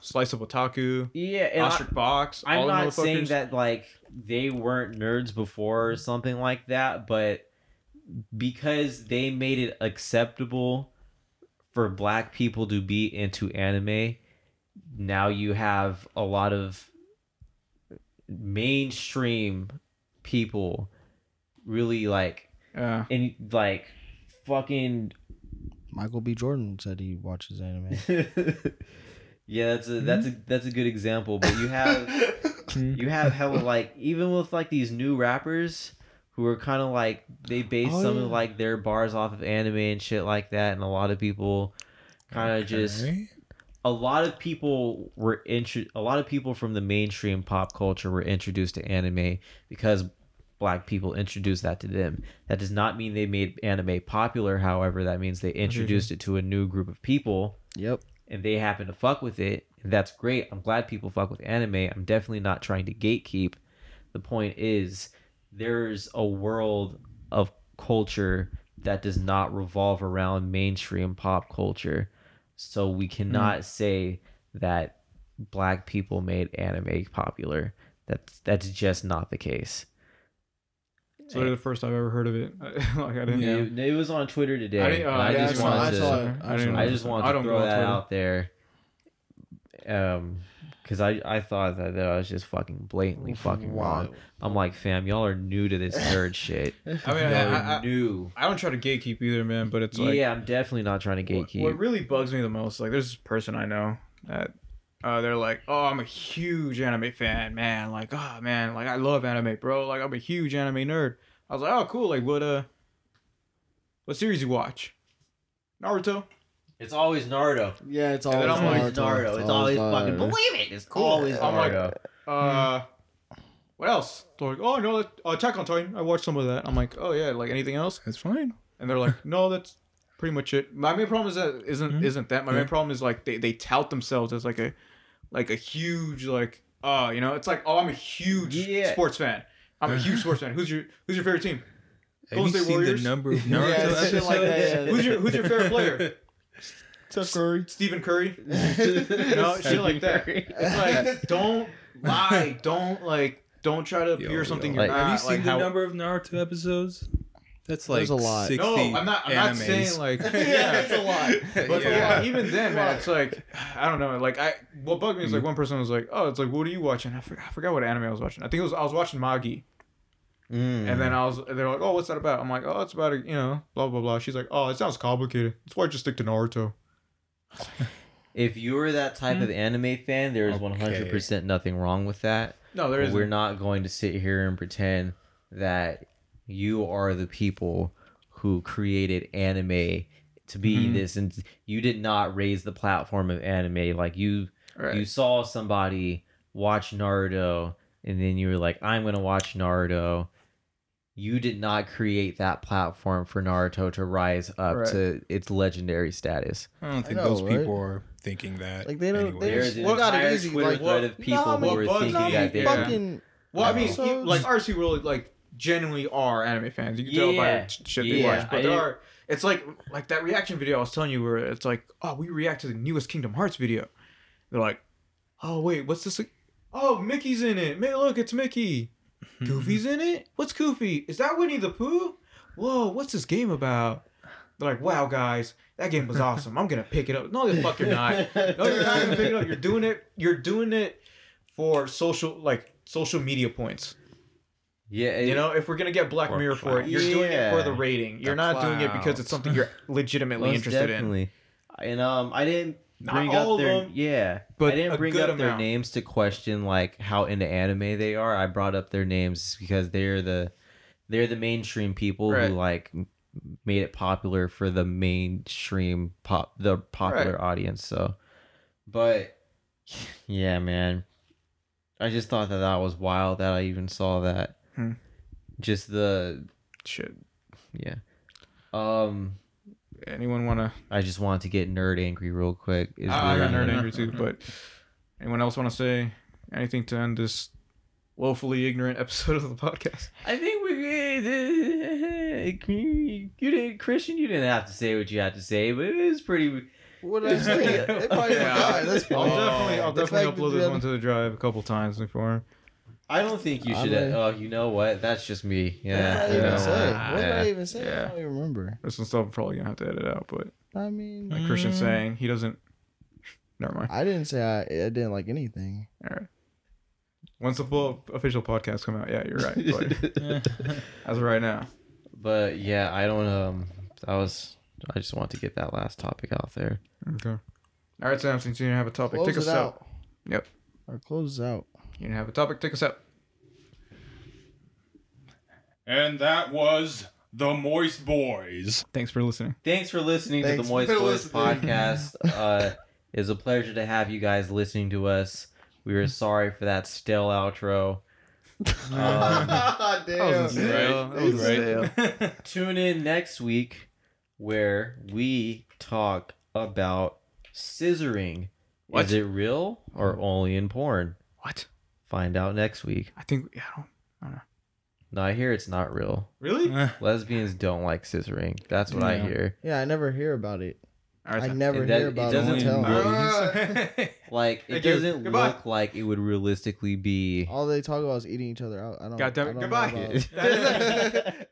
Slice of Otaku. Yeah, Ostrich Box. I'm not saying that like they weren't nerds before or something like that, but because they made it acceptable for black people to be into anime. Now you have a lot of mainstream people really like and like fucking Michael B. Jordan said he watches anime. Yeah, that's a good example, but you have hella like even with like these new rappers who are kind of like they base some of like their bars off of anime and shit like that, and a lot of people kind of just a lot of people from the mainstream pop culture were introduced to anime because black people introduced that to them. That does not mean they made anime popular. However, that means they introduced it to a new group of people. Yep. And they happen to fuck with it. That's great. I'm glad people fuck with anime. I'm definitely not trying to gatekeep. The point is, there's a world of culture that does not revolve around mainstream pop culture. So we cannot say that black people made anime popular. That's just not the case. It's literally the first I've ever heard of it. Like, I didn't know. It was on Twitter today. I just wanted to throw that out there. Because I thought that I was just fucking blatantly fucking wrong. I'm like, fam, y'all are new to this nerd shit. I mean, I don't try to gatekeep either, man, but it's like... Yeah, I'm definitely not trying to gatekeep. What really bugs me the most, like, there's this person I know that... they're like, oh, I'm a huge anime fan, man. Like, oh, man, like, I love anime, bro. Like, I'm a huge anime nerd. I was like, oh, cool. Like, what series you watch? Naruto. It's always Naruto. Yeah, it's always Naruto. It's always fucking believe it. It's cool. Always Naruto. I'm like, what else? They're like, oh, no, Attack on Titan. I watched some of that. I'm like, oh, yeah, like, anything else? That's fine. And they're like, no, that's pretty much it. My main problem is that My main problem is, like, they tout themselves as, like, a huge, like, you know, it's like, oh, I'm a huge sports fan. I'm a huge sports fan. Who's your favorite team? Golden State Warriors. The number of shit like that. Who's your favorite player? Steph Curry. Stephen Curry. No, shit like that. It's like, don't lie. Don't try to appear something you're not. Have you seen number of Naruto episodes? That's like a lot. 60 I'm not saying like it's a lot. But even then, man, it's like I don't know. Like what bugged me is like one person was like, "Oh, it's like what are you watching?" I forgot what anime I was watching. I think I was watching Magi. And then they're like, "Oh, what's that about?" I'm like, "Oh, it's about a, you know, blah blah blah." She's like, "Oh, it sounds complicated. That's why I just stick to Naruto." If you were that type of anime fan, there is 100% nothing wrong with that. No, there isn't. We're not going to sit here and pretend that you are the people who created anime to be this, and you did not raise the platform of anime. Like you saw somebody watch Naruto, and then you were like, "I'm gonna watch Naruto." You did not create that platform for Naruto to rise up to its legendary status. I don't think people are thinking that. Like they don't. There's an entire Twitter thread of people who were thinking that they fucking. Well, I mean, like RC really like. Genuinely are anime fans. You can tell by shit they watch, but it's like that reaction video I was telling you where it's like, oh, we react to the newest Kingdom Hearts video. They're like, oh wait, what's this? Oh, Mickey's in it. Look, it's Mickey. Goofy's in it. What's Goofy? Is that Winnie the Pooh? Whoa, what's this game about? They're like, wow, guys, that game was awesome. I'm gonna pick it up. No, the fuck you're not. No, you're not gonna pick it up. You're doing it. You're doing it for social media points. Yeah, you know, if we're gonna get Black Mirror for it, you're doing it for the rating. You're not doing it because it's something you're legitimately interested in. And I didn't bring up their names to question like how into anime they are. I brought up their names because they're the mainstream people who like made it popular for the mainstream popular audience. So, but yeah, man. I just thought that was wild that I even saw that. Just the shit. Yeah. Anyone want to? I just wanted to get nerd angry real quick. I got nerd angry too, but anyone else want to say anything to end this woefully ignorant episode of the podcast? I think you didn't have to say what you had to say, but it was pretty. What I say? It probably forgot. That's probably. I'll definitely upload this one to the drive a couple times before. I don't think you should. You know what? That's just me. Yeah. What did I even say? Yeah. I don't even remember. There's some stuff I'm probably gonna have to edit out, but I mean, like Christian's saying he doesn't. Never mind. I didn't say I didn't like anything. All right. Once the full official podcast come out, yeah, you're right. But as of right now. But yeah, I don't. I just want to get that last topic out there. Okay. All right, Sam, since you didn't have a topic, take us out. Yep. Or close out. You didn't have a topic, take us out. And that was The Moist Boys. Thanks for listening. Thanks to The Moist Boys podcast. It's a pleasure to have you guys listening to us. We are sorry for that stale outro. Damn. That was great. Tune in next week, where we talk about scissoring What? Is it real or only in porn? What? Find out next week. I think, yeah, I don't know. No, I hear it's not real. Really? Lesbians don't like scissoring. That's what I hear. Yeah, I never hear about it. I never hear about it. It doesn't look like it would realistically be. All they talk about is eating each other out. I don't. Goddamn it! Goodbye.